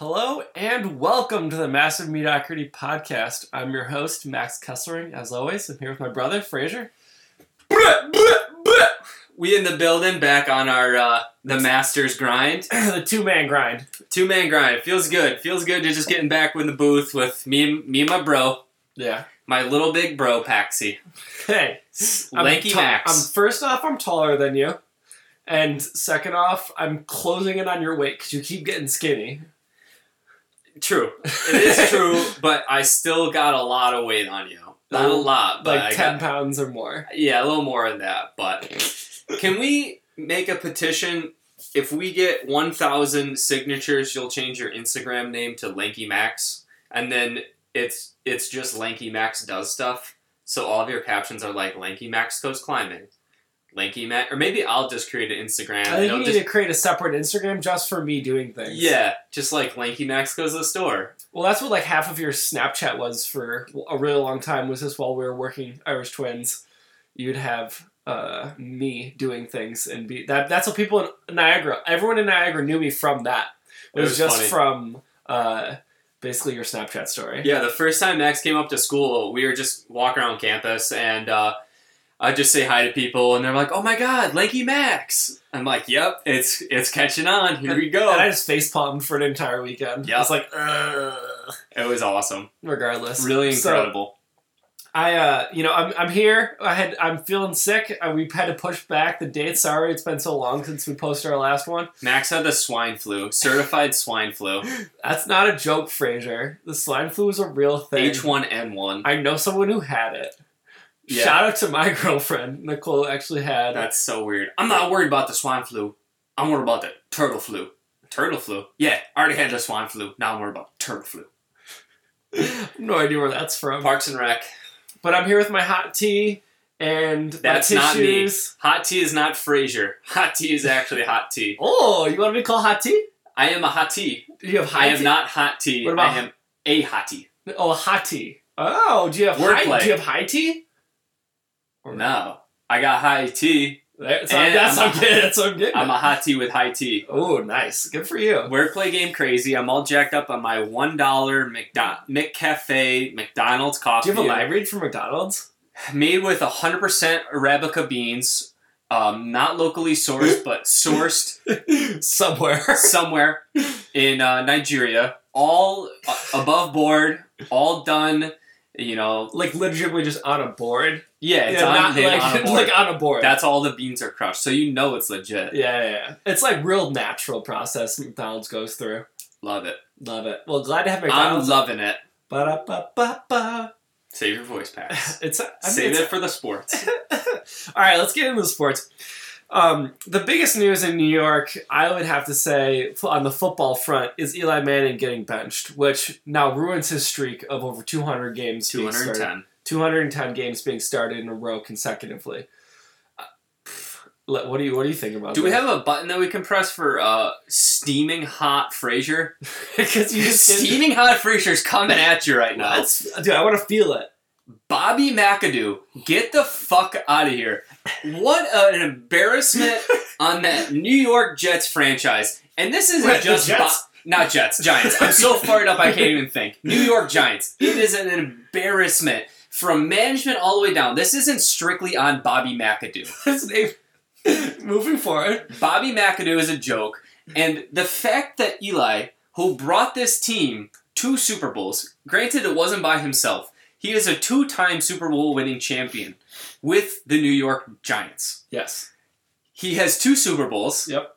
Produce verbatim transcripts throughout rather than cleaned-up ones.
Hello and welcome to the Massive Mediocrity Podcast. I'm your host, Max Kesslering. As always, I'm here with my brother, Fraser. We in the building, back on our uh, the Masters grind. The two-man grind. Two-man grind. Feels good. Feels good to just getting back in the booth with me and, me and my bro. Yeah. My little big bro, Paxi. Hey. Lanky Max. I'm, first off, I'm taller than you. And second off, I'm closing in on your weight because you keep getting skinny. True. It is true, but I still got a lot of weight on you. Not a lot, but like ten got, pounds or more. Yeah, a little more than that, but... Can we make a petition? If we get one thousand signatures, you'll change your Instagram name to Lanky Max, and then it's it's just Lanky Max does stuff. So all of your captions are like Lanky Max goes climbing, Lanky Max, or maybe I'll just create an Instagram. I think you need just, to create a separate Instagram just for me doing things. Yeah, just like Lanky Max goes to the store. Well, that's what like half of your Snapchat was for a really long time. Was this while we were working Irish Twins? You'd have. Uh, me doing things and be that that's what people in Niagara everyone in Niagara knew me from that it, it was, was just funny. From uh, basically your Snapchat story. Yeah, the first time Max came up to school, we were just walking around campus and uh, I'd just say hi to people and they're like, oh my god, Lanky Max. I'm like, yep, it's it's catching on, here and, we go. And I just face palmed for an entire weekend. Yep. It's like ugh. It was awesome. Regardless. Really incredible. So, I, uh, you know, I'm I'm here. I had I'm feeling sick. I, we had to push back the date. Sorry, it's been so long since we posted our last one. Max had the swine flu, certified swine flu. That's not a joke, Fraser. The swine flu is a real thing. H one N one. I know someone who had it. Yeah. Shout out to my girlfriend. Nicole actually had. That's so weird. I'm not worried about the swine flu. I'm worried about the turtle flu. Turtle flu? Yeah, I already had the swine flu. Now I'm worried about turtle flu. No idea where that's from. Parks and Rec. But I'm here with my hot tea and that's my tissues. Not me. Hot tea is not Fraser. Hot tea is actually hot tea. Oh, you want me to call hot tea? I am a hot tea. You have hot I tea? I am not hot tea. What about I am a hot tea. Oh, a hot tea. Oh, do you have Wordplay. high? Do you have high tea? Or no, I got high tea. That's what I'm getting. That's what I'm getting. I'm a hot tea with high tea. Oh, nice. Good for you. Wordplay game crazy. I'm all jacked up on my one dollar McDo- McCafe McDonald's coffee. Do you have a live read from McDonald's? Made with one hundred percent Arabica beans. Um, not locally sourced, but sourced somewhere. Somewhere in uh, Nigeria. All uh, above board. All done. You know, like legitimately just on a board. Yeah, it's yeah, on, not like, on a board. Like on a board. That's all the beans are crushed, so you know it's legit. Yeah, yeah, yeah. It's like real natural process McDonald's goes through. Love it. Love it. Well, glad to have McDonald's. I'm loving it. Ba-da-ba-ba-ba. Save your voice, Pat. It's a, I mean, Save it's it a... for the sports. All right, let's get into the sports. Um, the biggest news in New York, I would have to say, on the football front, is Eli Manning getting benched, which now ruins his streak of over two hundred games being started. two hundred ten. two hundred ten games being started in a row consecutively. Uh, what do you What do you think about that? Do we have a button that we can press for uh, steaming hot Fraser? Because you just steaming hot Fraser's coming at you right now. Well, dude, I want to feel it. Bobby McAdoo, get the fuck out of here. What an embarrassment on that New York Jets franchise. And this isn't Wait, just... Jets? Bo- not Jets, Giants. I'm so fired up I can't even think. New York Giants. It is an embarrassment from management all the way down. This isn't strictly on Bobby McAdoo. His name. Moving forward. Bobby McAdoo is a joke. And the fact that Eli, who brought this team to Super Bowls, granted it wasn't by himself, he is a two-time Super Bowl winning champion with the New York Giants. Yes. He has two Super Bowls. Yep.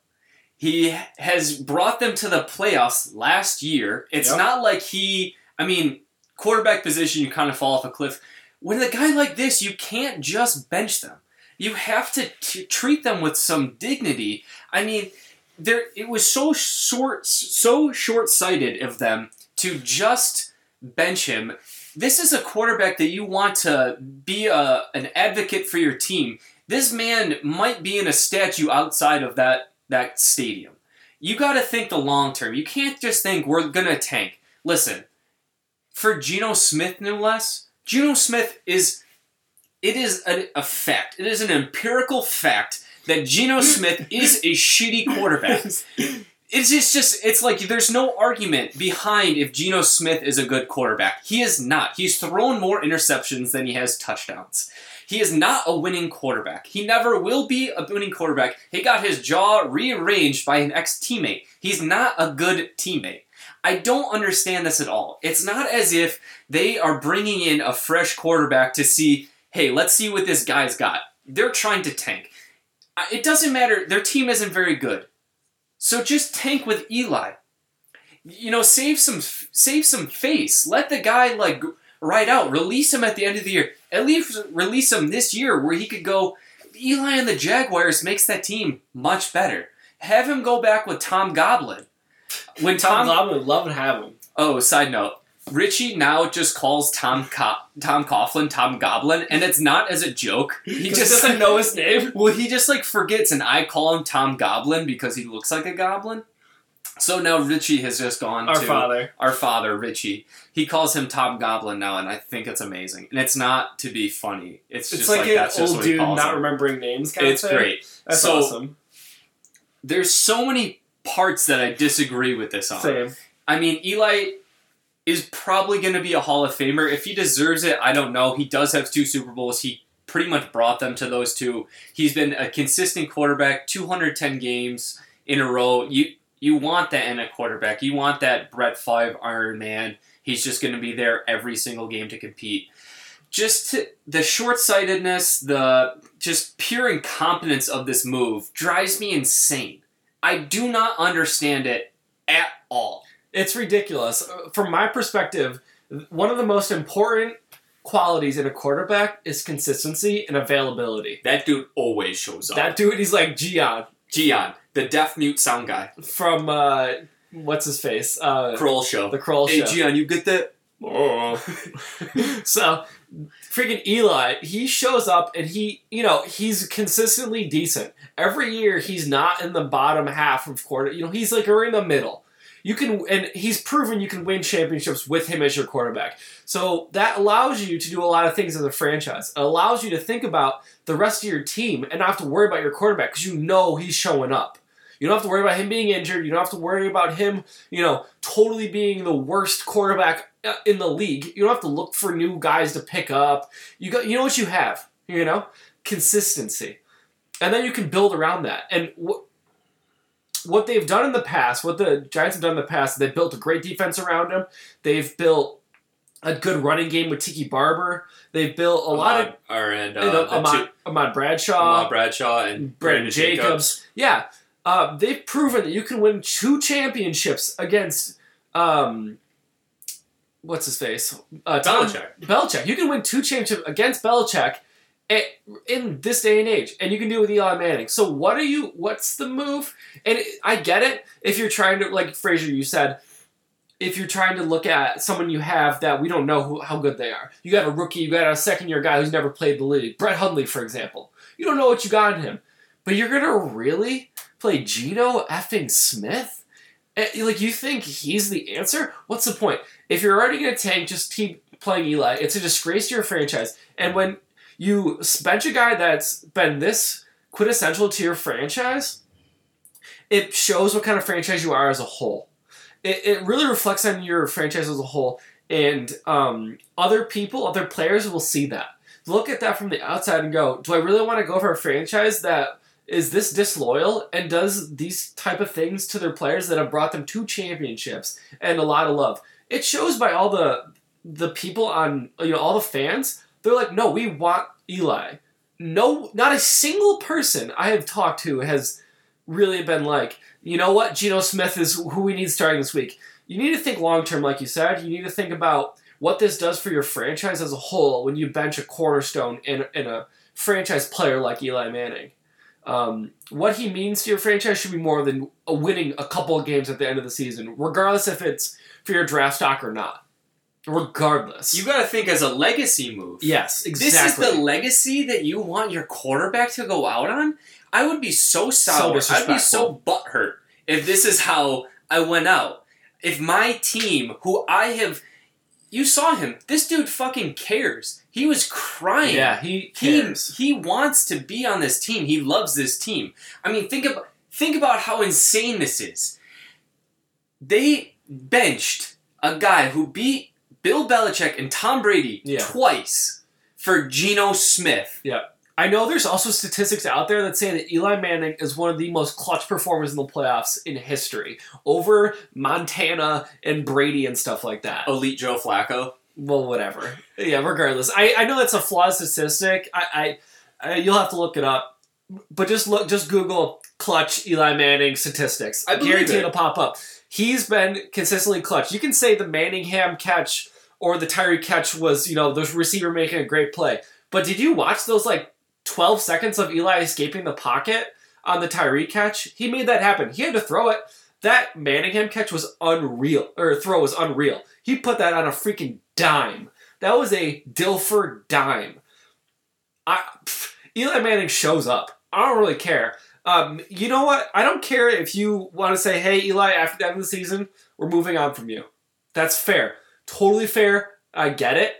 He has brought them to the playoffs last year. It's yep. not like he... I mean, quarterback position, you kind of fall off a cliff. With a guy like this, you can't just bench them. You have to t- treat them with some dignity. I mean, there it was so short, so short-sighted of them to just bench him. This is a quarterback that you want to be a, an advocate for your team. This man might be in a statue outside of that, that stadium. You got to think the long term. You can't just think we're going to tank. Listen, for Geno Smith no less, Geno Smith is, it is a, a fact. It is an empirical fact that Geno Smith is a shitty quarterback. It's just, just, it's like there's no argument behind if Geno Smith is a good quarterback. He is not. He's thrown more interceptions than he has touchdowns. He is not a winning quarterback. He never will be a winning quarterback. He got his jaw rearranged by an ex-teammate. He's not a good teammate. I don't understand this at all. It's not as if they are bringing in a fresh quarterback to see, hey, let's see what this guy's got. They're trying to tank. It doesn't matter. Their team isn't very good. So just tank with Eli. You know, save some save some face. Let the guy, like, ride out. Release him at the end of the year. At least release him this year where he could go, Eli and the Jaguars makes that team much better. Have him go back with Tom Coughlin. When Tom, Tom Coughlin would love to have him. Oh, side note. Richie now just calls Tom Co- Tom Coughlin Tom Coughlin, and it's not as a joke. He just doesn't know his name. Well, he just like forgets, and I call him Tom Coughlin because he looks like a goblin. So now Richie has just gone our to... Our father. Our father, Richie. He calls him Tom Coughlin now, and I think it's amazing. And it's not to be funny. It's, it's just like, like that's just what he calls It's like an old dude not him. Remembering names kind it's of thing. It's great. That's so, awesome. There's so many parts that I disagree with this on. Same. I mean, Eli... is probably going to be a Hall of Famer. If he deserves it, I don't know. He does have two Super Bowls. He pretty much brought them to those two. He's been a consistent quarterback, two hundred ten games in a row. You you want that in a quarterback. You want that Brett Favre Iron Man. He's just going to be there every single game to compete. Just to, the short-sightedness, the just pure incompetence of this move drives me insane. I do not understand it at all. It's ridiculous. From my perspective, one of the most important qualities in a quarterback is consistency and availability. That dude always shows up. That dude, he's like Gian. Gian, the deaf mute sound guy. From, uh, what's his face? Uh, Kroll Show. The Kroll Show. Hey, Gian, you get that? Oh. So, freaking Eli, he shows up and he, you know, he's consistently decent. Every year, he's not in the bottom half of quarter. You know, he's like, we're in the middle. You can, and he's proven you can win championships with him as your quarterback. So that allows you to do a lot of things as a franchise. It allows you to think about the rest of your team and not have to worry about your quarterback because you know he's showing up. You don't have to worry about him being injured. You don't have to worry about him, you know, totally being the worst quarterback in the league. You don't have to look for new guys to pick up. You got, you know what you have, you know? Consistency. And then you can build around that. And what... What they've done in the past, what the Giants have done in the past, they've built a great defense around him. They've built a good running game with Tiki Barber. They've built a Ahmad, lot of... Or and, uh, and uh, Ahmad, two, Ahmad Bradshaw. Ahmad Bradshaw and Brandon Jacobs. Jacobs. Yeah. Uh, they've proven that you can win two championships against... Um, what's his face? Uh, Tom, Belichick. Belichick. You can win two championships against Belichick in this day and age, and you can do it with Eli Manning. So what are you, what's the move? And I get it. If you're trying to, like Fraser, you said, if you're trying to look at someone you have that we don't know who, how good they are. You got a rookie, you got a second-year guy who's never played the league. Brett Hundley, for example. You don't know what you got in him. But you're going to really play Geno effing Smith? Like, you think he's the answer? What's the point? If you're already going to tank, just keep playing Eli. It's a disgrace to your franchise. And when... you bench a guy that's been this quintessential to your franchise, it shows what kind of franchise you are as a whole. It, it really reflects on your franchise as a whole, and um, other people, other players will see that. Look at that from the outside and go, do I really want to go for a franchise that is this disloyal and does these type of things to their players that have brought them two championships and a lot of love? It shows by all the the people on, you know, all the fans. They're like, no, we want Eli. No, not a single person I have talked to has really been like, you know what, Geno Smith is who we need starting this week. You need to think long-term, like you said. You need to think about what this does for your franchise as a whole when you bench a cornerstone in, in a franchise player like Eli Manning. Um, what he means to your franchise should be more than winning a couple of games at the end of the season, regardless if it's for your draft stock or not. Regardless. You got to think as a legacy move. Yes, exactly. This is the legacy that you want your quarterback to go out on? I would be so sour. So I'd be so butthurt if this is how I went out. If my team, who I have... You saw him. This dude fucking cares. He was crying. Yeah, he cares. He, he wants to be on this team. He loves this team. I mean, think about, think about how insane this is. they benched a guy who beat Bill Belichick and Tom Brady yeah. twice for Geno Smith. Yeah. I know there's also statistics out there that say that Eli Manning is one of the most clutch performers in the playoffs in history, over Montana and Brady and stuff like that. Elite Joe Flacco. Well, whatever. Yeah, regardless. I, I know that's a flawed statistic. I, I, I you'll have to look it up. But just look, just Google clutch Eli Manning statistics. I guarantee it. It'll pop up. He's been consistently clutch. You can say the Manningham catch or the Tyreek catch was, you know, the receiver making a great play. But did you watch those, like, twelve seconds of Eli escaping the pocket on the Tyreek catch? He made that happen. He had to throw it. That Manningham catch was unreal. Or throw was unreal. He put that on a freaking dime. That was a Dilfer dime. I, pff, Eli Manning shows up. I don't really care. Um, you know what? I don't care if you want to say, hey, Eli, after the end of the season, we're moving on from you. That's fair. Totally fair. I get it.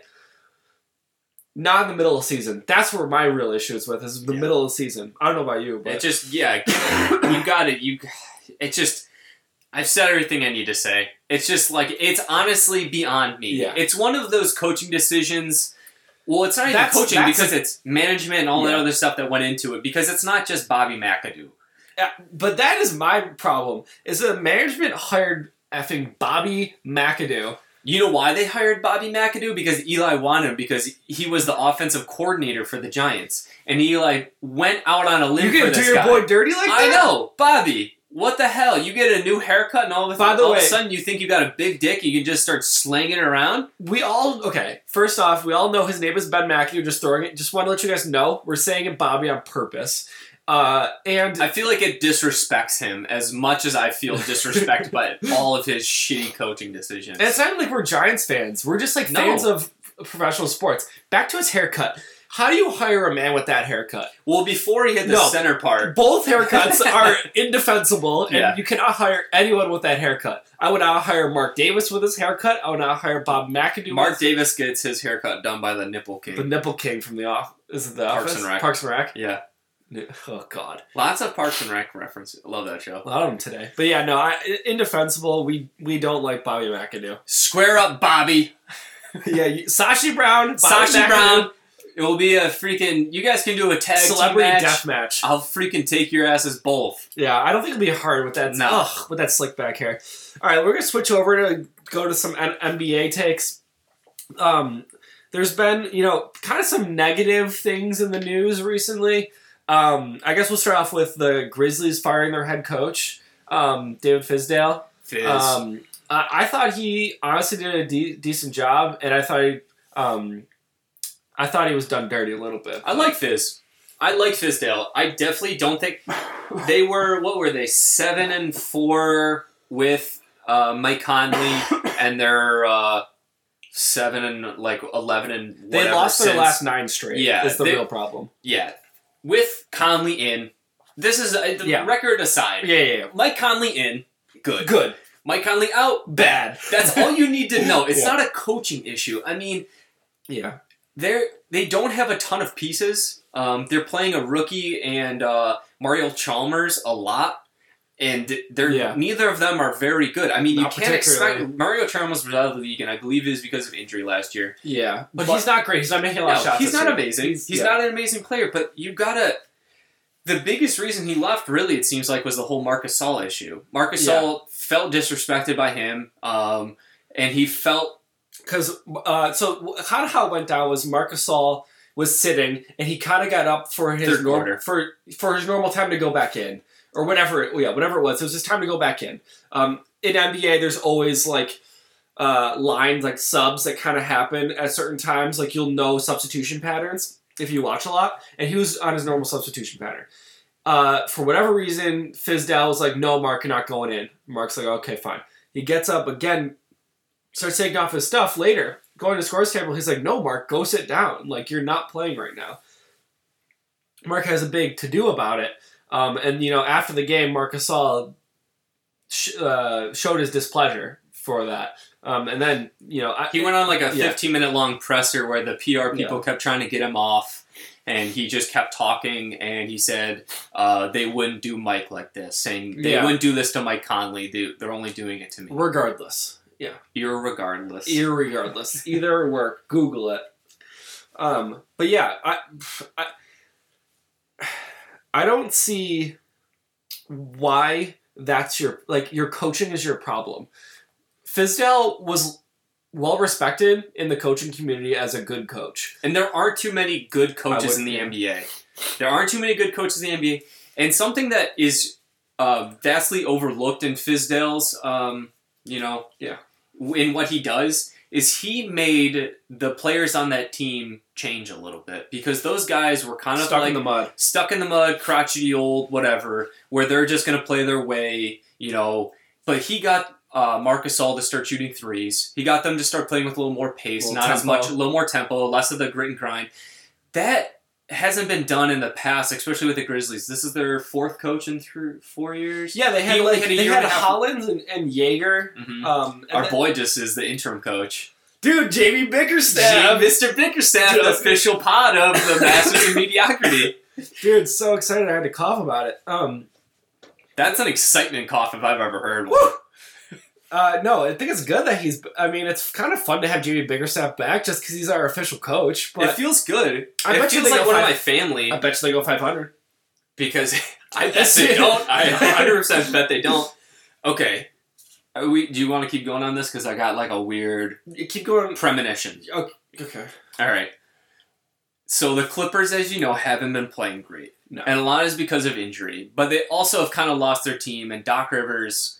Not in the middle of the season. That's where my real issue is with, is the yeah. middle of the season. I don't know about you, but... It just, yeah, you got it. You, it just, I've said everything I need to say. It's just like, it's honestly beyond me. Yeah. It's one of those coaching decisions. Well, it's not even that's, coaching that's, because it's management and all yeah. that other stuff that went into it. Because it's not just Bobby McAdoo. Yeah, but that is my problem, is that management hired effing Bobby McAdoo. You know why they hired Bobby McAdoo? Because Eli wanted him, because he was the offensive coordinator for the Giants. And Eli went out on a limb for this guy. You're going to do your boy dirty like that? I know. Bobby, what the hell? You get a new haircut and all of a sudden, all of a sudden you think you got a big dick. You can just start slanging it around? We all, okay, first off, we all know his name is Ben McAdoo. Just throwing it. Just want to let you guys know, we're saying it Bobby on purpose. Uh, and I feel like it disrespects him as much as I feel disrespect by all of his shitty coaching decisions. And it's not like we're Giants fans. We're just like fans no. of professional sports. Back to his haircut. How do you hire a man with that haircut? Well, before he had the no, center part. Both haircuts are indefensible, and yeah. you cannot hire anyone with that haircut. I would not hire Mark Davis with his haircut. I would not hire Bob McAdoo. Mark with Davis his. Gets his haircut done by the Nipple King. The Nipple King from the, off- is it the Parks Office. And Rec. Parks and Rec. Yeah. Oh, God. Lots of Parks and Rec references. Love that show. A lot of them today. But yeah, no, I, indefensible. We we don't like Bobby McAdoo. Square up, Bobby. yeah, you, Sashi Brown. Bobby Sashi McAdoo. Brown. It will be a freaking... You guys can do a tag Celebrity team match. Death match. I'll freaking take your asses both. Yeah, I don't think it'll be hard with that, no. ugh, with that slick back hair. All right, we're going to switch over to go to some N B A takes. Um, There's been, you know, kind of some negative things in the news recently. Um, I guess we'll start off with the Grizzlies firing their head coach, um, David Fizdale. Fizz. Um, I, I thought he honestly did a de- decent job, and I thought he, um, I thought he was done dirty a little bit. I like Fizz. I like Fizdale. I definitely don't think they were. What were they? Seven and four with uh, Mike Conley, and their. Uh, seven and like eleven and whatever. They lost since. Their last nine straight. Yeah, is the they, real problem. Yeah. With Conley in, this is uh, the yeah. record aside. Yeah, yeah, yeah. Mike Conley in, good. Good. Mike Conley out, bad. That's all you need to know. It's yeah. not a coaching issue. I mean, yeah, they they don't have a ton of pieces. Um, they're playing a rookie and uh, Mario Chalmers a lot, and they're yeah. neither of them are very good. I mean, not you can't expect Mario Chalmers was out of the league, and I believe it is because of injury last year. Yeah, but, but he's not great. He's not making a lot no, of shots. He's not year. Amazing. He's, he's yeah. not an amazing player. But you gotta. The biggest reason he left, really, it seems like, was the whole Marc Gasol issue. Marc Gasol yeah. felt disrespected by him, um, and he felt because uh, so how how it went down was Marc Gasol was sitting, and he kind of got up for his normal for for his normal time to go back in. Or whatever, yeah, whatever it was. It was just time to go back in. Um, in N B A, there's always, like, uh, lines, like, subs that kind of happen at certain times. Like, you'll know substitution patterns if you watch a lot. And he was on his normal substitution pattern. Uh, for whatever reason, Fizdale was like, no, Mark, you're not going in. Mark's like, okay, fine. He gets up again, starts taking off his stuff later, going to scores table. He's like, no, Mark, go sit down. Like, you're not playing right now. Mark has a big to-do about it. Um, and, you know, after the game, Marc Gasol sh- uh, showed his displeasure for that. Um, and then, you know... I, he went on, like, a fifteen-minute-long yeah. presser where the P R people yeah. kept trying to get him off. and he just kept talking, and he said uh, they wouldn't do Mike like this, saying they yeah. wouldn't do this to Mike Conley. They, they're only doing it to me. Regardless. Yeah. Irregardless. Irregardless. Either work. Google it. Um, but yeah, I, I, I don't see why that's your, like, your coaching is your problem. Fizdale was well respected in the coaching community as a good coach. And there aren't too many good coaches in the N B A. There aren't too many good coaches in the N B A. And something that is uh, vastly overlooked in Fizdale's, um, you know, yeah. in what he does, is he made the players on that team change a little bit, because those guys were kind of stuck like in the mud. Stuck in the mud, crotchety old, whatever, where they're just going to play their way, you know. But he got uh, Marc Gasol to start shooting threes. He got them to start playing with a little more pace, little not tempo. as much, a little more tempo, less of the grit and grind. That hasn't been done in the past, especially with the Grizzlies. This is their fourth coach in three, four years. Yeah, they had he, like had a they year had and Hollins and, and Jaeger. Mm-hmm. Um, and Our then, boy just is the interim coach, dude. Jamie Bickerstaff, G- Mister Bickerstaff, dude, official pod of the Masters of Mediocrity. Dude, so excited! I had to cough about it. Um, that's an excitement cough if I've ever heard one. Uh, no, I think it's good that he's... I mean, it's kind of fun to have Jamie Bickerstaff back just because he's our official coach. But it feels good. I it bet feels you like one five, of my family. I bet you they go five hundred. Because I bet they don't. I one hundred percent bet they don't. Okay. Are we, do you want to keep going on this? Because I got like a weird... You keep going. Premonition. Okay. okay. All right. So the Clippers, as you know, haven't been playing great. No. And a lot is because of injury. But they also have kind of lost their team. And Doc Rivers...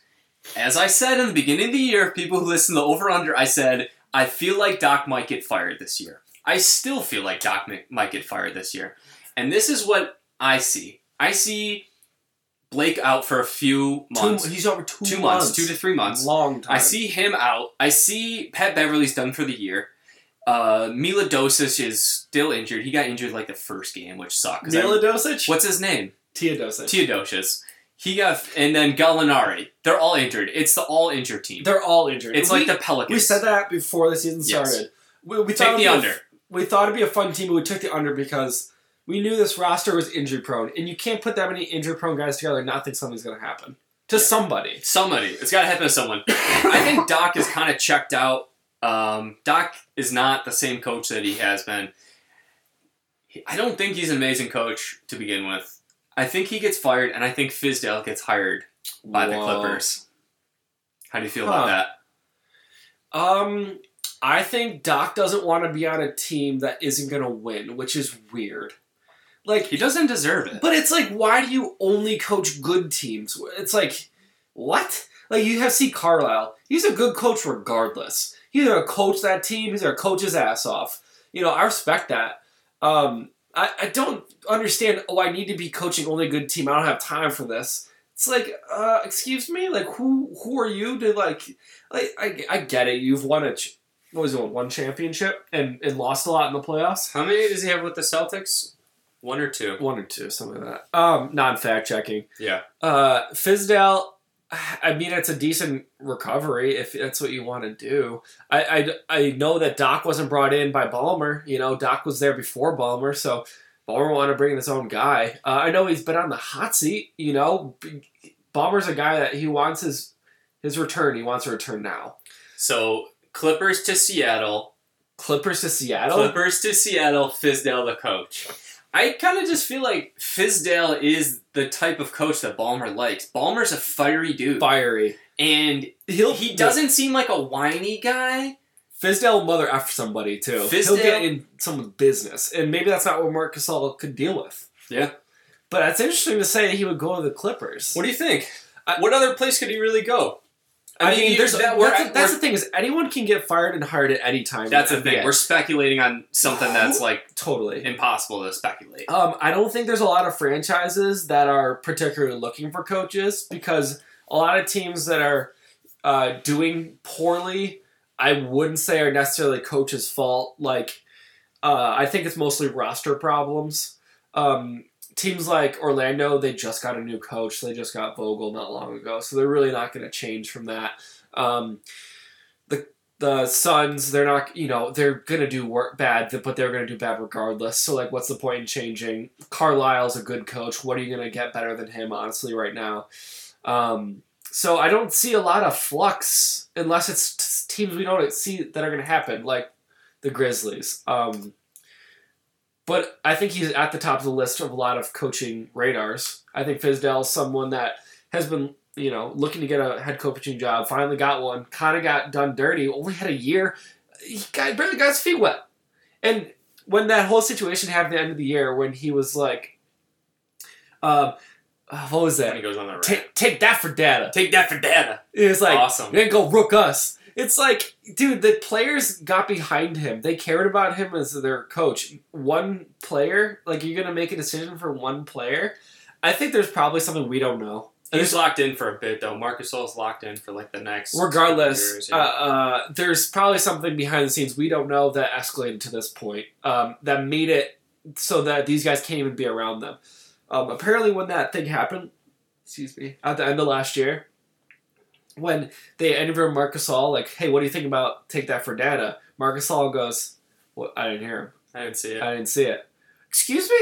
As I said in the beginning of the year, people who listen to Over Under, I said, I feel like Doc might get fired this year. I still feel like Doc might get fired this year. And this is what I see. I see Blake out for a few months. Two, he's over two, two months. months. Two to three months. Long time. I see him out. I see Pat Beverly's done for the year. Uh, Mila Dosic is still injured. He got injured like the first game, which sucked. Mila Dosic? What's his name? Teodosic. Teodosic. He got, and then Gallinari. They're all injured. It's the all injured team. They're all injured. It's we, like the Pelicans. We said that before the season started. Yes. We, we Take the under. A, we thought it'd be a fun team, but we took the under because we knew this roster was injury prone, and you can't put that many injury prone guys together and not think something's going to happen to yeah. somebody. Somebody. It's got to happen to someone. I think Doc is kind of checked out. Um, Doc is not the same coach that he has been. I don't think he's an amazing coach to begin with. I think he gets fired, and I think Fizdale gets hired by Whoa. the Clippers. How do you feel huh. about that? Um, I think Doc doesn't want to be on a team that isn't going to win, which is weird. Like he doesn't deserve it. But it's like, why do you only coach good teams? It's like, what? Like you have C. Carlisle. He's a good coach regardless. He's going to coach that team. He's going to coach his ass off. You know, I respect that. Um... I, I don't understand, oh, I need to be coaching only a good team. I don't have time for this. It's like, uh, excuse me? Like, who who are you to, like... like I, I get it. You've won a... Ch- what was it? One championship and, and lost a lot in the playoffs. How many does he have with the Celtics? One or two? One or two, something like that. Um, non-fact-checking. Yeah. Uh, Fizdale, I mean, it's a decent recovery if that's what you want to do. I, I, I know that Doc wasn't brought in by Ballmer. You know, Doc was there before Ballmer, so Ballmer wanted to bring in his own guy. Uh, I know he's been on the hot seat. You know, Ballmer's a guy that he wants his his return. He wants a return now. So Clippers to Seattle. Clippers to Seattle? Clippers to Seattle, Fizdale the coach. I kind of just feel like Fizdale is the type of coach that Ballmer likes. Ballmer's a fiery dude. Fiery. And he'll, he doesn't yeah. seem like a whiny guy. Fizdale will mother after somebody, too. Fizdale, he'll get in someone's business. And maybe that's not what Marc Gasol could deal with. Yeah. But that's interesting to say that he would go to the Clippers. What do you think? I, what other place could he really go? I, I mean, mean there's, that, we're, that's, we're, that's the thing is anyone can get fired and hired at any time. That's the thing. We're speculating on something that's like totally impossible to speculate. Um, I don't think there's a lot of franchises that are particularly looking for coaches because a lot of teams that are uh, doing poorly, I wouldn't say are necessarily coach's fault. Like, uh, I think it's mostly roster problems. Um, Teams like Orlando, they just got a new coach. They just got Vogel not long ago, so they're really not going to change from that. Um, the the Suns, they're not, you know, they're going to do work bad, but they're going to do bad regardless. So, like, what's the point in changing? Carlisle's a good coach. What are you going to get better than him, honestly, right now? Um, so I don't see a lot of flux unless it's teams we don't see that are going to happen, like the Grizzlies. Um, but I think he's at the top of the list of a lot of coaching radars. I think Fizdale is someone that has been, you know, looking to get a head coaching job, finally got one, kind of got done dirty, only had a year. He got, barely got his feet wet. And when that whole situation happened at the end of the year, when he was like, um, uh, what was that? He goes on that take, take that for data. Take that for data. It's like, awesome. Then go rook us. It's like, dude, the players got behind him. They cared about him as their coach. One player, like, you're going to make a decision for one player? I think there's probably something we don't know. He's locked in for a bit, though. Marc Gasol's locked in for, like, the next... Regardless, years, yeah. uh, uh, there's probably something behind the scenes we don't know that escalated to this point, um, that made it so that these guys can't even be around them. Um, apparently, when that thing happened, excuse me, at the end of last year, when they interviewed Marc Gasol, like, hey, what do you think about take that for data? Marc Gasol goes, well, I didn't hear him. I didn't see it. I didn't see it. Excuse me?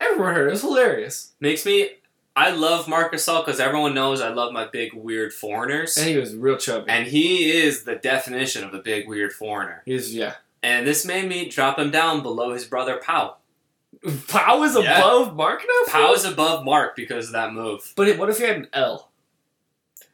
Everyone heard it. It was hilarious. Makes me... I love Marc Gasol because everyone knows I love my big, weird foreigners. And he was real chubby. And he is the definition of a big, weird foreigner. He's, yeah. And this made me drop him down below his brother, Powell. Powell is yeah. above Marc now? Powell is above Marc because of that move. But what if he had an L?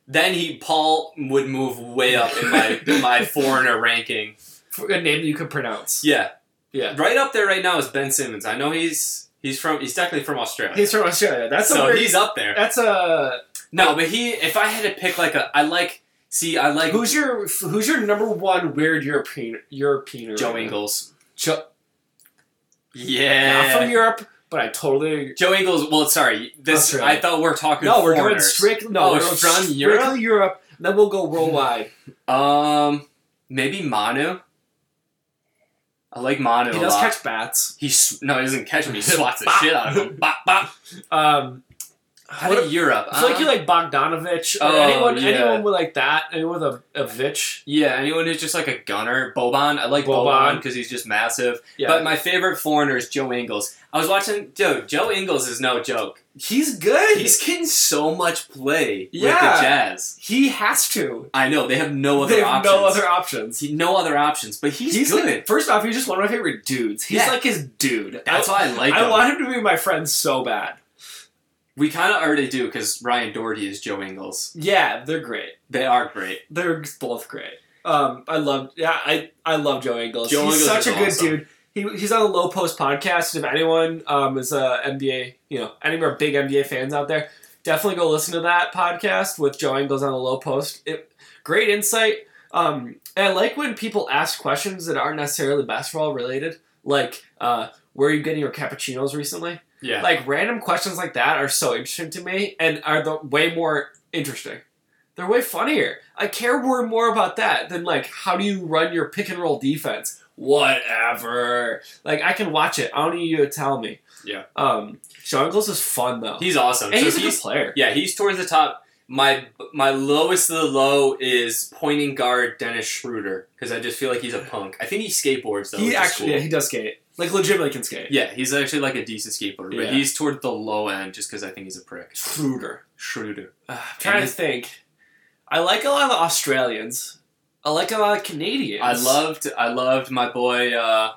Then he, Paul would move way up in my in my foreigner ranking. For a name that you could pronounce. Yeah. Yeah. Right up there right now is Ben Simmons. I know he's... He's from. He's definitely from Australia. He's from Australia. That's so a weird, he's up there. That's a no, but he. If I had to pick, like a, I like. See, I like. Who's your Who's your number one weird European Europeaner? Joe right Ingles. Joe. Yeah. Not from Europe, but I totally. Joe Ingles. Well, sorry. This Australia. I thought we we're talking. No, foreigners. We're doing strict. No, oh, we're from Europe. Strictly Europe. Then we'll go worldwide. um, maybe Manu. I like Manu. He does lot. catch bats. He sw- no, he doesn't catch them. He swats the shit out of them. Bop bop. Um, How about Europe? I feel uh, like you like Bogdanovich. Or oh, anyone, yeah. anyone with like that. Anyone with a, a Vich. Yeah, anyone who's just like a gunner. Boban. I like Boban because he's just massive. Yeah. But my favorite foreigner is Joe Ingles. I was watching, dude. Joe Ingles is no joke. He's good. He's getting so much play yeah. with the Jazz. He has to. I know. They have no other they have options. no other options. He, no other options. But he's, he's good. Like, first off, he's just one of my favorite dudes. He's yeah. like his dude. That's I, why I like I him. I want him to be my friend so bad. We kind of already do because Ryan Doherty is Joe Ingles. Yeah, they're great. They are great. They're both great. Um, I love yeah, I, I love Joe Ingles. Joe he's Ingles such is a good awesome. dude. He, he's on the Low Post podcast. If anyone um, is a N B A, you know, any of our big N B A fans out there, definitely go listen to that podcast with Joe Ingles on the Low Post. It, great insight. Um, and I like when people ask questions that aren't necessarily basketball related, like uh, where are you getting your cappuccinos recently? Yeah. Like random questions like that are so interesting to me and are the way more interesting. They're way funnier. I care more and more about that than like how do you run your pick and roll defense? Whatever. Like I can watch it. I don't need you to tell me. Yeah. Um Joe Ingles is fun though. He's awesome. And so he's a he's, good player. Yeah, he's towards the top. My my lowest of the low is pointing guard Dennis Schroeder because I just feel like he's a punk. I think he skateboards though. He actually cool. yeah, he does skate. Like, legitimately can skate. Yeah, he's actually, like, a decent skateboarder. But yeah. he's toward the low end just because I think he's a prick. Schroeder. Schroeder. Uh, I'm trying and to think. I like a lot of the Australians. I like a lot of Canadians. I loved I loved my boy, uh,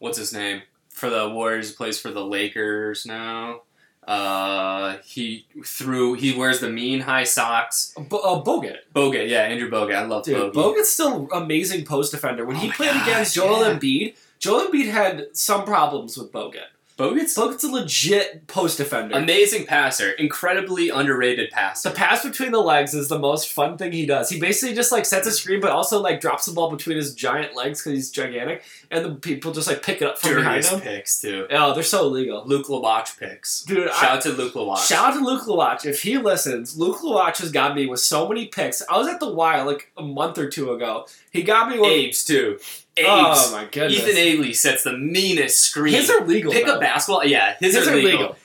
what's his name? For the Warriors, plays for the Lakers now. Uh, he threw, he wears the mean high socks. B- uh, Bogut. Bogut, yeah, Andrew Bogut. I love Bogut. Bogut's still an amazing post defender. When oh he played gosh, against Joel yeah. Embiid... Joel Embiid had some problems with Bogut. Bogut's, Bogut's a legit post defender. Amazing passer. Incredibly underrated passer. The pass between the legs is the most fun thing he does. He basically just like sets a screen, but also like drops the ball between his giant legs because he's gigantic. And the people just like pick it up from behind him. Picks, too. Oh, they're so illegal. Luke Lovatch picks. Dude, shout I, out to Luke Lovatch. Shout out to Luke Lovatch. If he listens, Luke Lovatch has got me with so many picks. I was at the Y like a month or two ago. He got me with... Abe's too. Apes. Oh my goodness. Ethan Ailey sets the meanest screen. His are legal. Pick though. Up basketball. Yeah, his, his are, are legal. legal.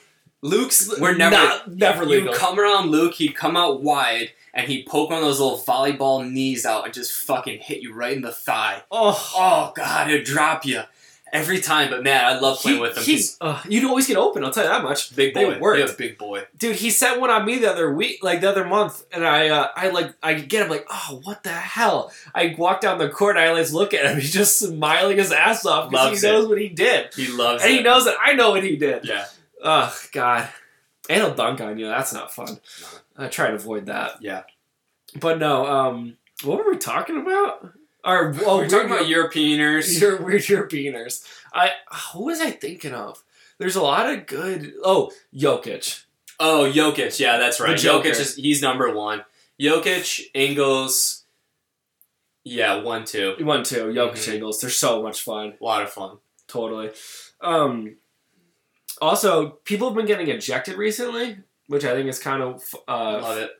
Luke's we're never, not, never legal. You come around Luke, he'd come out wide, and he'd poke one of those little volleyball knees out and just fucking hit you right in the thigh. Oh, oh God, it'd drop you. Every time, but man, I love playing he, with him. He's, uh, you'd always get open, I'll tell you that much. Big boy. They worked. Yeah, big boy. Dude, he set one on me the other week, like the other month, and I uh, I like, I get him like, oh, what the hell? I walk down the court and I always look at him. He's just smiling his ass off because he knows it. What he did. He loves and it. And he knows that I know what he did. Yeah. Oh, God. And he'll dunk on you. That's not fun. I try to avoid that. Yeah. But no, um, what were we talking about? Our, oh, we're talking about Europeaners. Weird, weird Europeaners. I, who was I thinking of? There's a lot of good... Oh, Jokic. Oh, Jokic. Yeah, that's right. Jokic is... He's number one. Jokic, Ingles. Yeah, one, two. One, two. Jokic, mm-hmm. Ingles. They're so much fun. A lot of fun. Totally. Um, also, people have been getting ejected recently, which I think is kind of... Uh, Love it.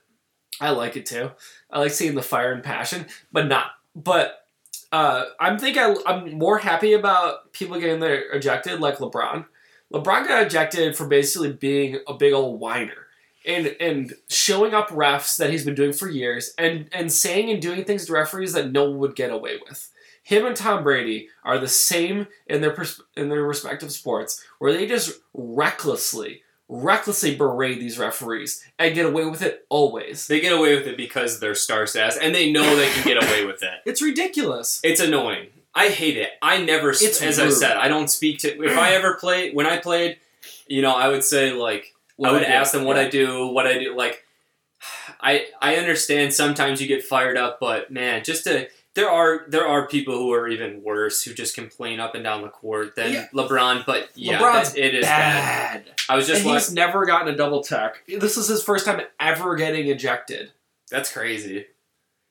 I like it, too. I like seeing the fire and passion, but not... But uh, I'm think I, I'm more happy about people getting their ejected, like LeBron. LeBron got ejected for basically being a big old whiner and and showing up refs that he's been doing for years and, and saying and doing things to referees that no one would get away with. Him and Tom Brady are the same in their pers- in their respective sports, where they just recklessly, recklessly berate these referees and get away with it always. They get away with it because they're star-sass, and they know they can get away with it. It's ridiculous. It's annoying. I hate it. I never, it's as rude. I said, I don't speak to, if I ever play, when I played, you know, I would say, like, what I would I ask them what yeah. I do, what I do, like, I I understand sometimes you get fired up, but, man, just to, there are there are people who are even worse, who just complain up and down the court than yeah. LeBron, but yeah, LeBron's it is bad. bad. I was just and like, he's never gotten a double tech. This is his first time ever getting ejected. That's crazy.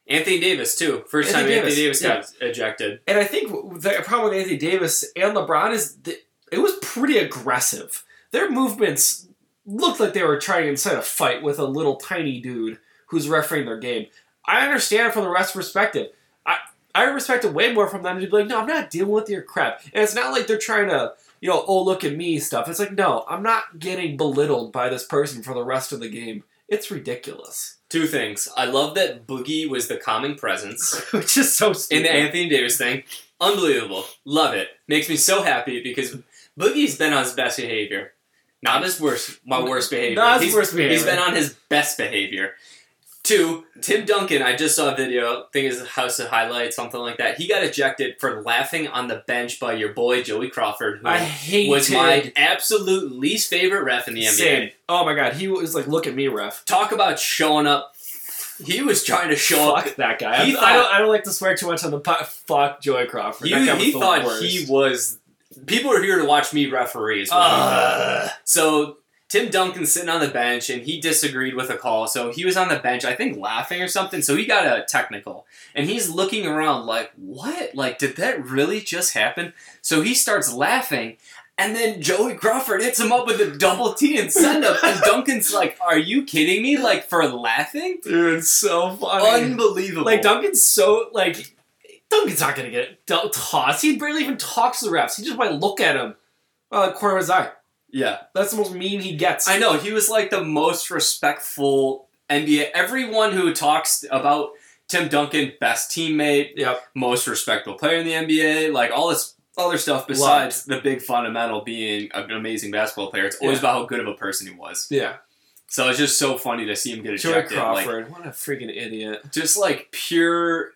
Anthony Davis, too. First Anthony time Davis. Anthony Davis yeah. got ejected. And I think the problem with Anthony Davis and LeBron is that it was pretty aggressive. Their movements looked like they were trying to incite a fight with a little tiny dude who's refereeing their game. I understand from the ref's perspective. I, I respect it way more from them to be like, no, I'm not dealing with your crap. And it's not like they're trying to, you know, oh, look at me stuff. It's like, no, I'm not getting belittled by this person for the rest of the game. It's ridiculous. Two things. I love that Boogie was the calming presence. Which is so stupid. In the Anthony Davis thing. Unbelievable. Love it. Makes me so happy because Boogie's been on his best behavior. Not his worst, my worst behavior. Not his he's, worst behavior. He's been on his best behavior. Two, Tim Duncan, I just saw a video, I think it's House of Highlights, something like that. He got ejected for laughing on the bench by your boy, Joey Crawford, who I hate was him. My absolute least favorite ref in the N B A. Same. Oh my God, he was like, look at me, ref. Talk about showing up. He was trying to show fuck up. Fuck that guy. He I, thought, I, don't, I don't like to swear too much on the pot. Fuck Joey Crawford. You, that guy was he the thought worst. He was... People are here to watch me referees. Uh, so... Tim Duncan's sitting on the bench, and he disagreed with a call, so he was on the bench, I think laughing or something, so he got a technical. And he's looking around like, what? Like, did that really just happen? So he starts laughing, and then Joey Crawford hits him up with a double T and send-up, and Duncan's like, are you kidding me? Like, for laughing? Dude, it's so funny. Unbelievable. Like, Duncan's so, like, Duncan's not going to get t- tossed. He barely even talks to the refs. He just might look at him. Well, like, corner of his eye. Yeah. That's the most mean he gets. I know. He was like the most respectful N B A. Everyone who talks about Tim Duncan, best teammate, yep. most respectable player in the N B A, like all this other stuff besides Love. The big fundamental being an amazing basketball player. It's always yeah. about how good of a person he was. Yeah. So it's just so funny to see him get ejected. Joey Crawford, like, what a freaking idiot. Just like pure,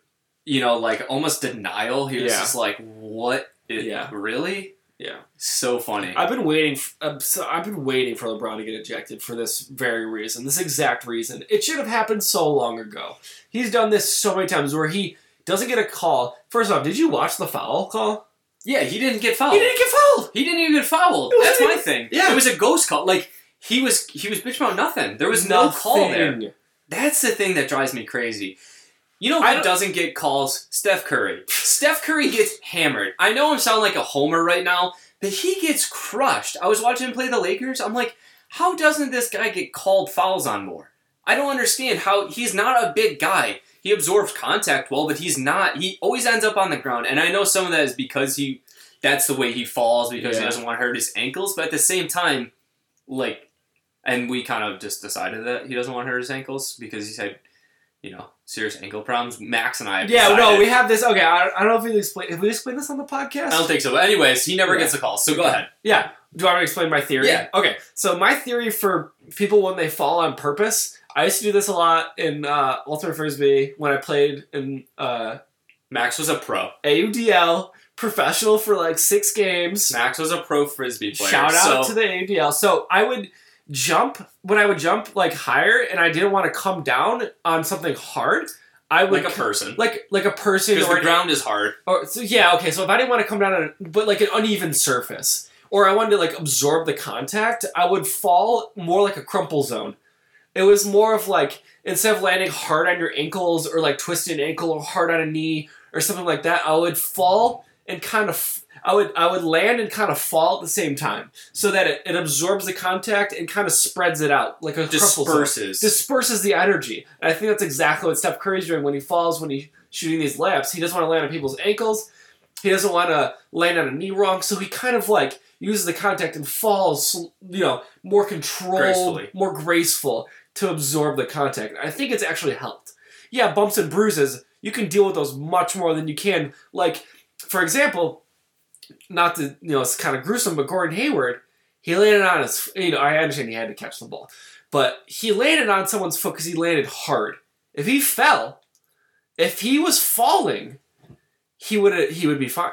you know, like almost denial. He was yeah. just like, what? It, yeah. Really? Yeah, so funny. I've been waiting. For, uh, so I've been waiting for LeBron to get ejected for this very reason, this exact reason. It should have happened so long ago. He's done this so many times where he doesn't get a call. First off, did you watch the foul call? Yeah, he didn't get fouled. He didn't get fouled. He didn't even get fouled. That's my thing. Yeah, it was a ghost call. Like he was, he was bitching about nothing. There was no call there. That's the thing that drives me crazy. You know who doesn't get calls? Steph Curry. Steph Curry gets hammered. I know I'm sounding like a homer right now, but he gets crushed. I was watching him play the Lakers. I'm like, how doesn't this guy get called fouls on more? I don't understand how he's not a big guy. He absorbs contact well, but he's not. He always ends up on the ground. And I know some of that is because he, that's the way he falls, because yeah. he doesn't want to hurt his ankles. But at the same time, like, and we kind of just decided that he doesn't want to hurt his ankles because he said... you know, serious ankle problems. Max and I have Yeah, decided. no, we have this. Okay, I, I don't know if we explained. Have we explained this on the podcast? I don't think so. But anyways, he never yeah. gets a call, so go yeah. ahead. Yeah. Do I want to explain my theory? Yeah. Okay, so my theory for people when they fall on purpose, I used to do this a lot in uh, Ultimate Frisbee when I played in... Uh, Max was a pro. A U D L, professional for like six games. Max was a pro Frisbee player. Shout out so. to the A U D L. So I would... Jump, when I would jump like higher and I didn't want to come down on something hard, I would. Like a person. Like like a person. Because the ground is hard. Or, so, yeah, okay, so if I didn't want to come down on, but like an uneven surface, or I wanted to like absorb the contact, I would fall more like a crumple zone. It was more of like, instead of landing hard on your ankles or like twisting an ankle or hard on a knee or something like that, I would fall and kind of... I would I would land and kind of fall at the same time so that it, it absorbs the contact and kind of spreads it out like a disperses disperses the energy. And I think that's exactly what Steph Curry's doing when he falls, when he's shooting these layups. He doesn't want to land on people's ankles. He doesn't want to land on a knee wrong. So he kind of like uses the contact and falls, you know, more controlled, Gracefully. more graceful to absorb the contact. And I think it's actually helped. Yeah, bumps and bruises. You can deal with those much more than you can. Like, for example. Not to, you know, it's kind of gruesome, but Gordon Hayward, he landed on his, you know, I understand he had to catch the ball, but he landed on someone's foot because he landed hard. If he fell, if he was falling, he would he would be fine.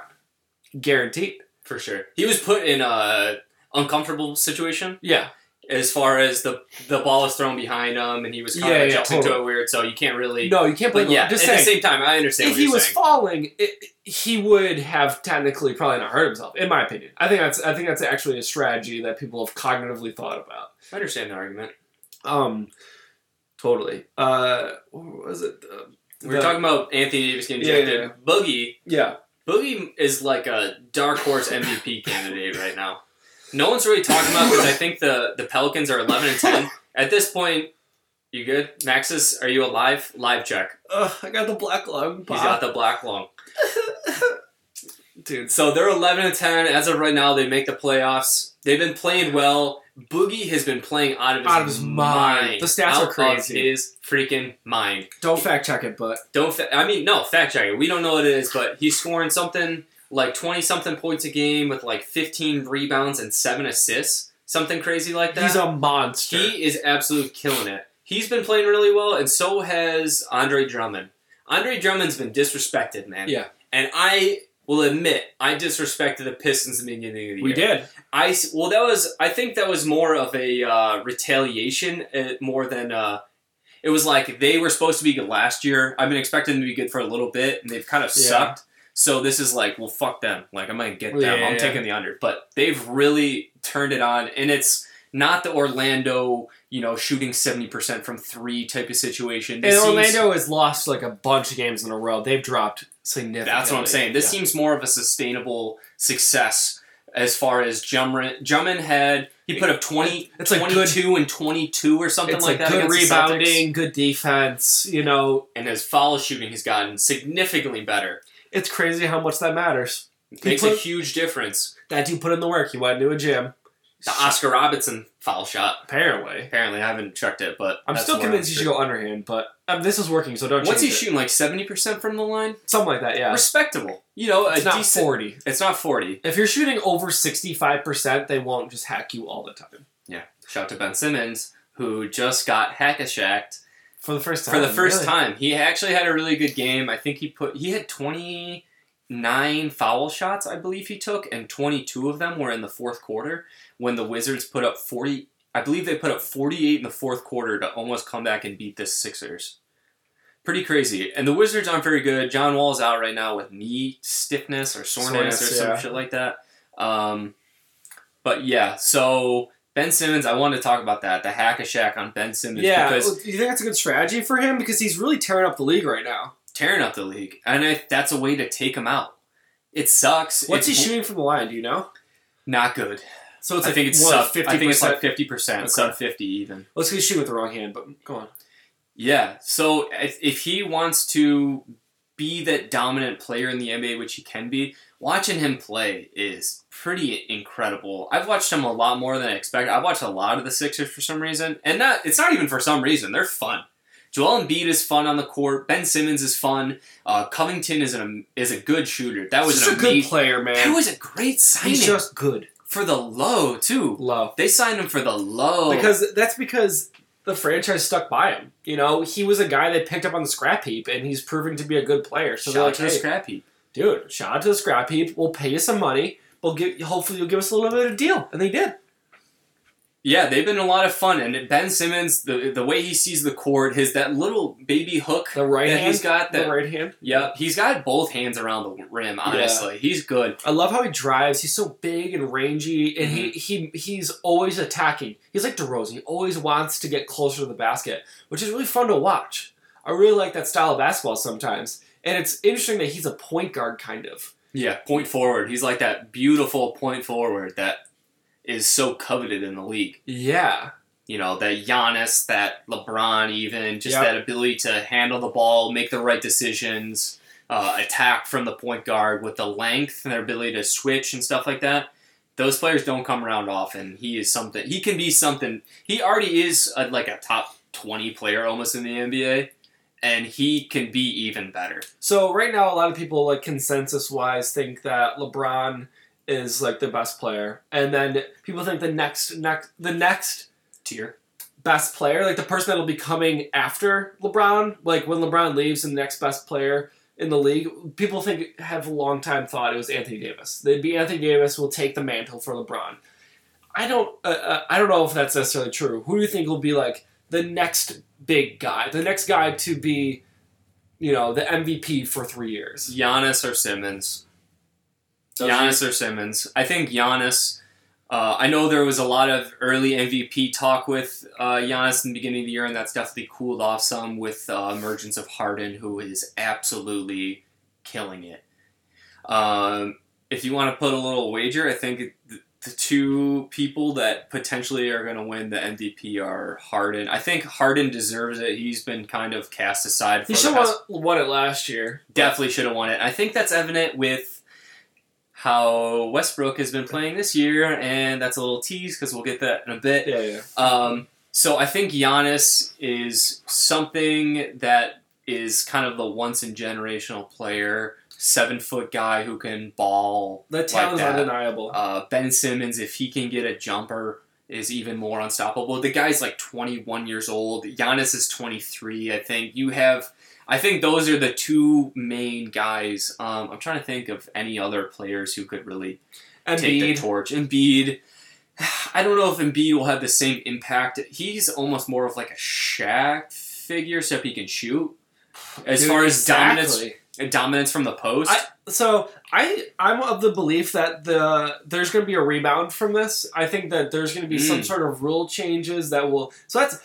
Guaranteed. For sure. He was put in a uncomfortable situation. Yeah. As far as the the ball was thrown behind him and he was kind yeah, of yeah, jumping totally. to it weird, so you can't really... No, you can't play... Yeah, just at saying, the same time, I understand what you're saying. If he was falling, it, he would have technically probably not hurt himself, in my opinion. I think that's I think that's actually a strategy that people have cognitively thought about. I understand the argument. Um, Totally. Uh, What was it? The, we were the, talking about Anthony Davis getting yeah, ejected. Yeah, yeah. Boogie. Yeah. Boogie is like a dark horse M V P candidate right now. No one's really talking about because I think the, the Pelicans are eleven and ten. At this point, you good? Maxis, are you alive? Live check. Ugh, I got the black lung. Pop. He's got the black lung. Dude. So they're eleven and ten. As of right now, they make the playoffs. They've been playing well. Boogie has been playing out of his, out of his mind. mind. The stats out are crazy. Out of his freaking mind. Don't fact check it, but. Don't. Fa- I mean, no, fact check it. We don't know what it is, but he's scoring something. Like twenty-something points a game with like fifteen rebounds and seven assists. Something crazy like that. He's a monster. He is absolutely killing it. He's been playing really well, and so has Andre Drummond. Andre Drummond's been disrespected, man. Yeah. And I will admit, I disrespected the Pistons at the beginning of the we year. We did. I, well, that was, I think that was more of a uh, retaliation, uh, more than... Uh, it was like they were supposed to be good last year. I've been expecting them to be good for a little bit, and they've kind of yeah. sucked. So this is like, well, fuck them. Like, I'm going to get them. Yeah, yeah, I'm yeah. taking the under. But they've really turned it on. And it's not the Orlando, you know, shooting seventy percent from three type of situation. This and seems, Orlando has lost like a bunch of games in a row. They've dropped significantly. That's what I'm saying. This yeah. seems more of a sustainable success as far as Drummond. Drummond had, he put up twenty, it's like twenty-two good, and twenty-two or something like, like that. Good rebounding, good defense, you know. And his foul shooting has gotten significantly better. It's crazy how much that matters. It makes put, a huge difference. That dude put in the work. He went into a gym. The Oscar Robertson foul shot. Apparently. Apparently. I haven't checked it, but... I'm still convinced you should go underhand, but um, this is working, so don't What's he it. shooting, like seventy percent from the line? Something like that, yeah. Respectable. You know, it's a not decent, forty. It's not forty. If you're shooting over sixty-five percent, they won't just hack you all the time. Yeah. Shout out to Ben Simmons, who just got hack-a-shacked. For the first time. For the first really? time. He actually had a really good game. I think he put... He had twenty-nine foul shots, I believe he took, and twenty-two of them were in the fourth quarter when the Wizards put up forty... I believe they put up forty-eight in the fourth quarter to almost come back and beat the Sixers. Pretty crazy. And the Wizards aren't very good. John Wall's out right now with knee stiffness or soreness, soreness or yeah. some shit like that. Um, but yeah, so... Ben Simmons, I want to talk about that, the hack-a-shack on Ben Simmons. Yeah, because do you think that's a good strategy for him? Because he's really tearing up the league right now. Tearing up the league. And I, that's a way to take him out. It sucks. What's it's, he shooting from the line, do you know? Not good. So it's I like, think it's what, sub, fifty percent? I think it's like fifty percent, okay. Sub fifty even. Let's get shooting with the wrong hand, but go on. Yeah, so if, if he wants to be that dominant player in the N B A, which he can be, watching him play is pretty incredible. I've watched him a lot more than I expected. I've watched a lot of the Sixers for some reason. And not it's not even for some reason. They're fun. Joel Embiid is fun on the court. Ben Simmons is fun. Uh, Covington is an is a good shooter. That was an a good player, man. That was a great signing. He's just good. For the low, too. Low. They signed him for the low. Because that's because the franchise stuck by him. You know, he was a guy they picked up on the scrap heap, and he's proving to be a good player. So shout out like, to the hey, scrap heap. Dude, shout out to the scrap heap. We'll pay you some money. We'll get, hopefully you'll give us a little bit of a deal. And they did. Yeah, they've been a lot of fun. And Ben Simmons, the the way he sees the court, his that little baby hook. The right that hand. He's got that, the right hand. Yeah, he's got both hands around the rim, honestly. Yeah. He's good. I love how he drives. He's so big and rangy. And mm-hmm. he, he he's always attacking. He's like DeRozan. He always wants to get closer to the basket, which is really fun to watch. I really like that style of basketball sometimes. And it's interesting that he's a point guard, kind of. Yeah, point forward. He's like that beautiful point forward that is so coveted in the league. Yeah. You know, that Giannis, that LeBron even, just yep. that ability to handle the ball, make the right decisions, uh, attack from the point guard with the length and their ability to switch and stuff like that. Those players don't come around often. He is something. He can be something. He already is a, like a top twenty player almost in the N B A. And he can be even better. So right now, a lot of people, like consensus-wise, think that LeBron is like the best player, and then people think the next, next, the next tier best player, like the person that will be coming after LeBron, like when LeBron leaves, and the next best player in the league, people think have a long time thought it was Anthony Davis. They'd be Anthony Davis will take the mantle for LeBron. I don't, uh, I don't know if that's necessarily true. Who do you think will be like the next big guy, the next guy to be, you know, the M V P for three years? Giannis or Simmons. Those Giannis you? or Simmons. I think Giannis. Uh, I know there was a lot of early M V P talk with uh, Giannis in the beginning of the year, and that's definitely cooled off some with the uh, emergence of Harden, who is absolutely killing it. Um, if you want to put a little wager, I think Th- The two people that potentially are going to win the M V P are Harden. I think Harden deserves it. He's been kind of cast aside. For he should have won it last year. Definitely should have won it. I think that's evident with how Westbrook has been playing this year, and that's a little tease because we'll get that in a bit. Yeah, yeah. Um, so I think Giannis is something that is kind of the once-in-generational player. Seven-foot guy who can ball. That talent's like that. Undeniable. Uh, Ben Simmons, if he can get a jumper, is even more unstoppable. The guy's like twenty-one years old. Giannis is twenty-three, I think. You have... I think those are the two main guys. Um, I'm trying to think of any other players who could really Embiid. take the torch. Embiid. I don't know if Embiid will have the same impact. He's almost more of like a Shaq figure, except he can shoot. As Dude, far as exactly. dominance... And dominance from the post. I, so I, I'm of the belief that the there's going to be a rebound from this. I think that there's going to be mm. some sort of rule changes that will. So that's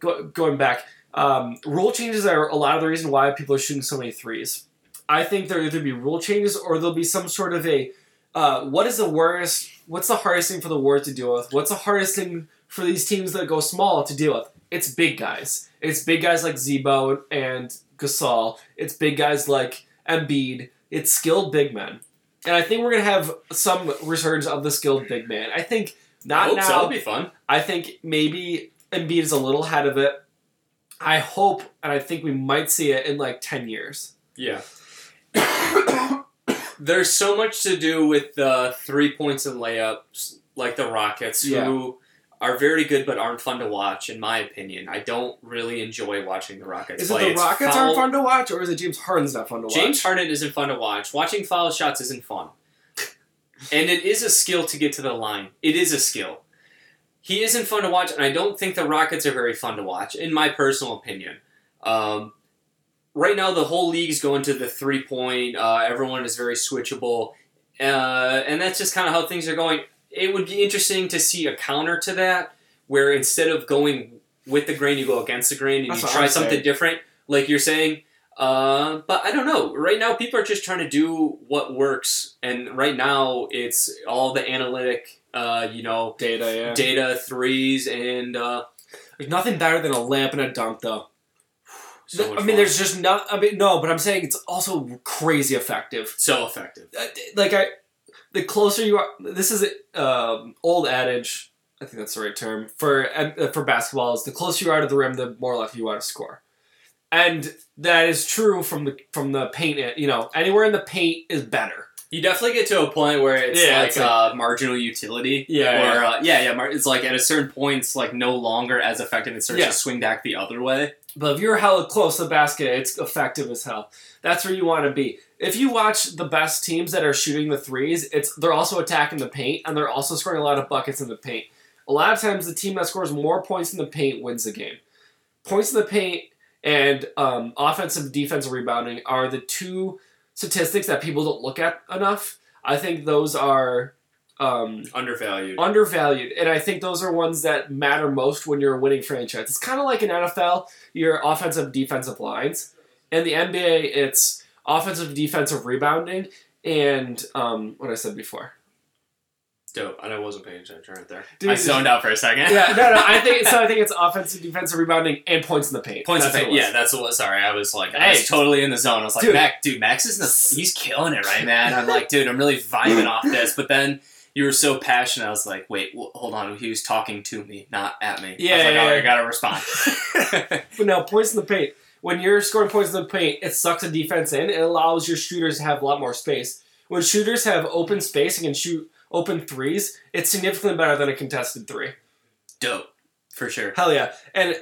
go, going back. Um, rule changes are a lot of the reason why people are shooting so many threes. I think there will either be rule changes or there'll be some sort of a uh, what is the worst? What's the hardest thing for the Warriors to deal with? What's the hardest thing for these teams that go small to deal with? It's big guys. It's big guys like Zebo and Gasol. It's big guys like Embiid. It's skilled big men. And I think we're going to have some resurgence of the skilled big man. I think not I hope now. So. That'll be fun. I think maybe Embiid is a little ahead of it. I hope, and I think we might see it in like ten years. Yeah. There's so much to do with the uh, three points and layups, like the Rockets, yeah. who are very good but aren't fun to watch, in my opinion. I don't really enjoy watching the Rockets is play. Is it the Rockets foul... aren't fun to watch, or is it James Harden's not fun to watch? James Harden isn't fun to watch. Watching foul shots isn't fun. And it is a skill to get to the line. It is a skill. He isn't fun to watch, and I don't think the Rockets are very fun to watch, in my personal opinion. Um, right now, the whole league's going to the three-point. Uh, everyone is very switchable. Uh, and that's just kind of how things are going. It would be interesting to see a counter to that, where instead of going with the grain, you go against the grain and That's you try something saying. different, like you're saying. Uh, but I don't know. Right now, people are just trying to do what works. And right now, it's all the analytic, uh, you know, data, yeah. data threes, and uh, there's nothing better than a layup and a dunk, though. So I mean, fun. there's just not. I mean, no, but I'm saying it's also crazy effective. So effective. Like I. The closer you are, this is an um, old adage, I think that's the right term, for uh, for basketball is the closer you are to the rim, the more likely you are to score. And that is true from the from the paint. You know, anywhere in the paint is better. You definitely get to a point where it's yeah, like, it's like uh, marginal utility. Yeah, or, yeah. Uh, yeah, yeah. Mar- it's like at a certain point, it's like no longer as effective. It starts yeah. to swing back the other way. But if you're hella close to the basket, it's effective as hell. That's where you want to be. If you watch the best teams that are shooting the threes, it's they're also attacking the paint, and they're also scoring a lot of buckets in the paint. A lot of times, the team that scores more points in the paint wins the game. Points in the paint and um, offensive, defensive rebounding are the two statistics that people don't look at enough. I think those are um, undervalued. Undervalued, and I think those are ones that matter most when you're a winning franchise. It's kind of like in N F L, your offensive, defensive lines. In the N B A, it's offensive, defensive rebounding, and um, what I said before. Dope. I wasn't paying attention right there. Dude, I zoned out for a second. Yeah, no, no. I think so. I think it's offensive, defensive rebounding, and points in the paint. Points in the paint. Yeah, that's what. Sorry, I was like, I was totally in the zone. I was like, dude, Max, dude, Max is in the. He's killing it, right, man? I'm like, dude, I'm really vibing off this. But then you were so passionate. I was like, wait, well, hold on. He was talking to me, not at me. Yeah, I was like, yeah, oh, yeah. I gotta respond. But no, points in the paint. When you're scoring points in the paint, it sucks the defense in. It allows your shooters to have a lot more space. When shooters have open space and can shoot open threes, it's significantly better than a contested three. Dope. For sure. Hell yeah. And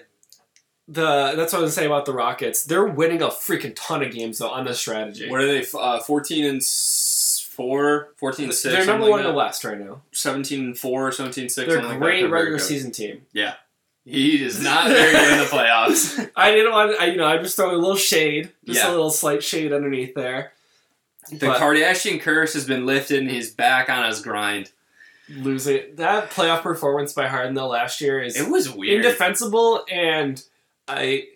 the that's what I was saying about the Rockets. They're winning a freaking ton of games, though, on this strategy. What are they? Uh, fourteen and four? fourteen and six? They're number one in the West right now. seventeen and four, seventeen and six. They're a great regular season team. Yeah. He is not very good in the playoffs. I didn't want to, you know, I just throw a little shade. Just yeah. a little slight shade underneath there. The but, Kardashian curse has been lifted, and he's back on his grind. Losing that playoff performance by Harden though last year is it was weird, indefensible, and I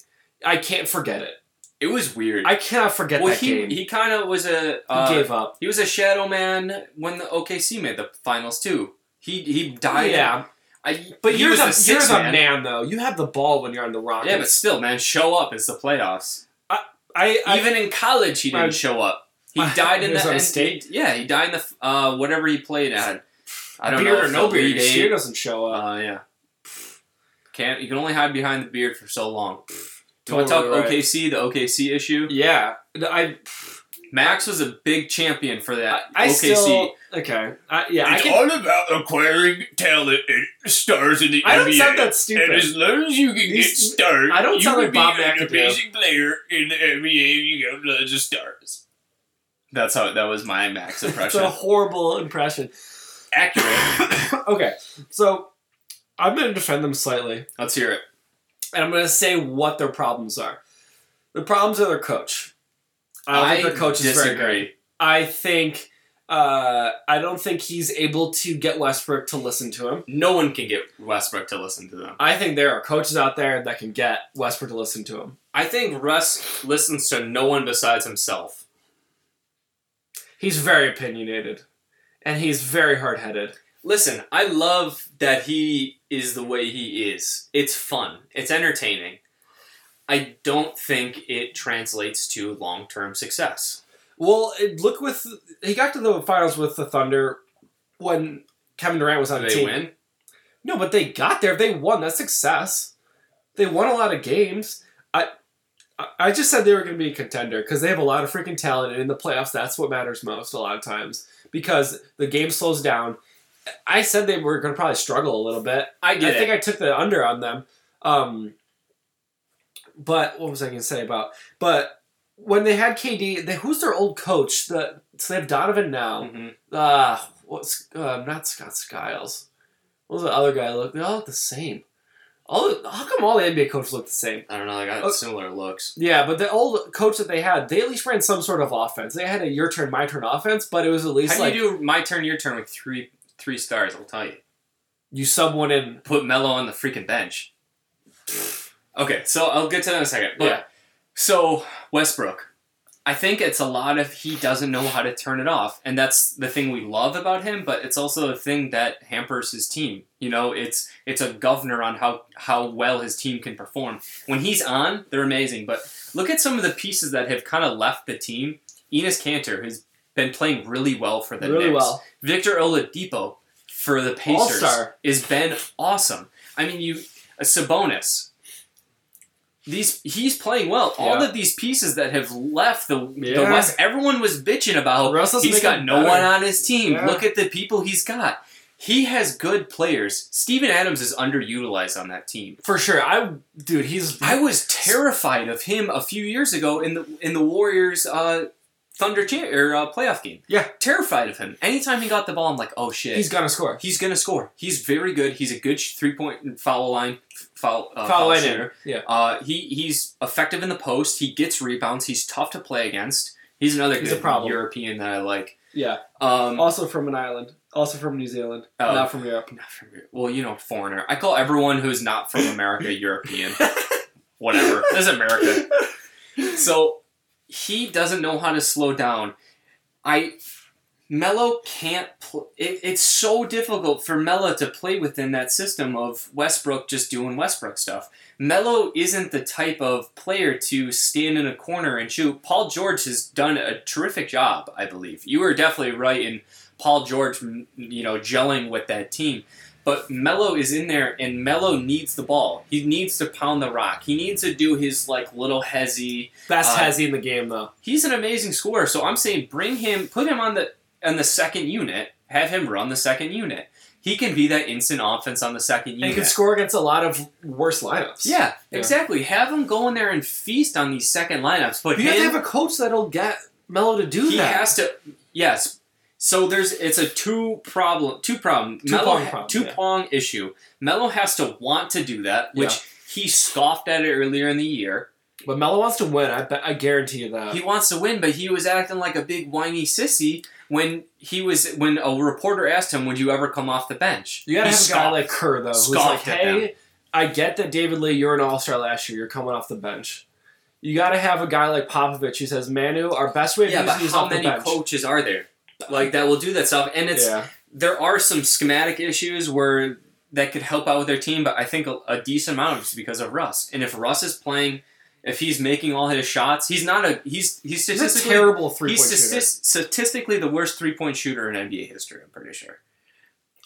I can't forget it. It was weird. I cannot forget well, that he, game. He kind of was a uh, he gave up. He was a shadow man when the O K C made the finals too. He he died. Yeah. I, but you're the, the you're man. the man though. You have the ball when you're on the Rockets. Yeah, but still, man, show up. It's the playoffs. I, I, I even in college he didn't I, show up. He died in the state. Yeah, he died in the uh, whatever he played at. I don't beard know. Beard or no beard, his beard doesn't show up. Uh, yeah, can't you can only hide behind the beard for so long. Do you want to talk right. O K C? The O K C issue. Yeah, I. Max was a big champion for that. I, I O K C. Still, okay. I, yeah, it's I can, all about acquiring talent and stars in the I N B A. I don't sound that stupid. And as long as you can He's, get stars, I don't you sound can like Bob McAdoo. You can be an amazing player in the N B A. You got lots of stars. That's how that was my Max impression. It's a horrible impression. Accurate. Okay, so I'm going to defend them slightly. Let's hear it. And I'm going to say what their problems are. The problems are their coach. I don't I think their coach disagree. is very good. I think uh, I don't think he's able to get Westbrook to listen to him. No one can get Westbrook to listen to them. I think there are coaches out there that can get Westbrook to listen to him. I think Russ listens to no one besides himself. He's very opinionated, and he's very hard-headed. Listen, I love that he is the way he is. It's fun. It's entertaining. I don't think it translates to long-term success. Well, it, look with... He got to the finals with the Thunder when Kevin Durant was on the team. Did they win? No, but they got there. They won. That's success. They won a lot of games. I... I just said they were going to be a contender because they have a lot of freaking talent, and in the playoffs, that's what matters most a lot of times because the game slows down. I said they were going to probably struggle a little bit. I get I it. think I took the under on them. Um, but what was I going to say about... But when they had K D, they, who's their old coach? The, so they have Donovan now. Mm-hmm. Uh, what's uh, not Scott Skiles. What was the other guy? Look, they all look the same. All, how come all the N B A coaches look the same? I don't know. They got okay. similar looks. Yeah, but the old coach that they had, they at least ran some sort of offense. They had a your turn, my turn offense, but it was at least How like... How do you do my turn, your turn with three three stars? I'll tell you. You sub one in. Put Melo on the freaking bench. Okay, so I'll get to that in a second. But, yeah. So, Westbrook. I think it's a lot of he doesn't know how to turn it off, and that's the thing we love about him, but it's also the thing that hampers his team. You know, it's it's a governor on how, how well his team can perform. When he's on, they're amazing, but look at some of the pieces that have kind of left the team. Enes Kanter has been playing really well for the really Knicks. Well. Victor Oladipo for the Pacers has been awesome. I mean, you Sabonis. These he's playing well. Yeah. All of these pieces that have left the, yeah. the West, everyone was bitching about. Russell's he's got no better. one on his team. Yeah. Look at the people he's got. He has good players. Steven Adams is underutilized on that team for sure. I dude, he's. I was terrified of him a few years ago in the in the Warriors uh, Thunder cha- or uh, playoff game. Yeah, terrified of him. Anytime he got the ball, I'm like, oh shit, he's gonna score. He's gonna score. He's very good. He's a good three point foul line. Foul, uh, foul, foul shooter. Yeah. Uh, he he's effective in the post. He gets rebounds. He's tough to play against. He's another he's good a European that I like. Yeah. Um, also from an island. Also from New Zealand. Oh, not from Europe. Not from Europe. Well, you know, foreigner. I call everyone who's not from America European. Whatever. This is America. So he doesn't know how to slow down. I. Melo can't pl- it, it's so difficult for Melo to play within that system of Westbrook just doing Westbrook stuff. Melo isn't the type of player to stand in a corner and shoot. Paul George has done a terrific job, I believe. You were definitely right in Paul George, you know, gelling with that team. But Melo is in there, and Melo needs the ball. He needs to pound the rock. He needs to do his, like, little hezzy. Best uh, hezzy in the game, though. He's an amazing scorer, so I'm saying bring him, put him on the... and the second unit, have him run the second unit. He can be that instant offense on the second unit. And he can score against a lot of worse lineups. Yeah, yeah, exactly. Have him go in there and feast on these second lineups. But you him, have to have a coach that'll get Melo to do he that. He has to, yes. So there's it's a two problem, two problem, two Melo, pong problem, two yeah. pong issue. Melo has to want to do that, which yeah. he scoffed at it earlier in the year. But Melo wants to win. I bet, I guarantee you that. He wants to win, but he was acting like a big whiny sissy when he was when a reporter asked him, "Would you ever come off the bench?" You gotta he have scoffed. a guy like Kerr though, who's like, "Hey, I get that David Lee, you're an all-star last year. You're coming off the bench." You gotta have a guy like Popovich who says, "Manu, our best way of yeah, using is off the bench." Yeah, but how many coaches are there like that will do that stuff? And it's yeah. there are some schematic issues where that could help out with their team, but I think a, a decent amount of it's because of Russ. And if Russ is playing. If he's making all his shots, he's not a he's he's statistically he's a terrible three point shooter. He's statistically the worst three point shooter in N B A history. I'm pretty sure.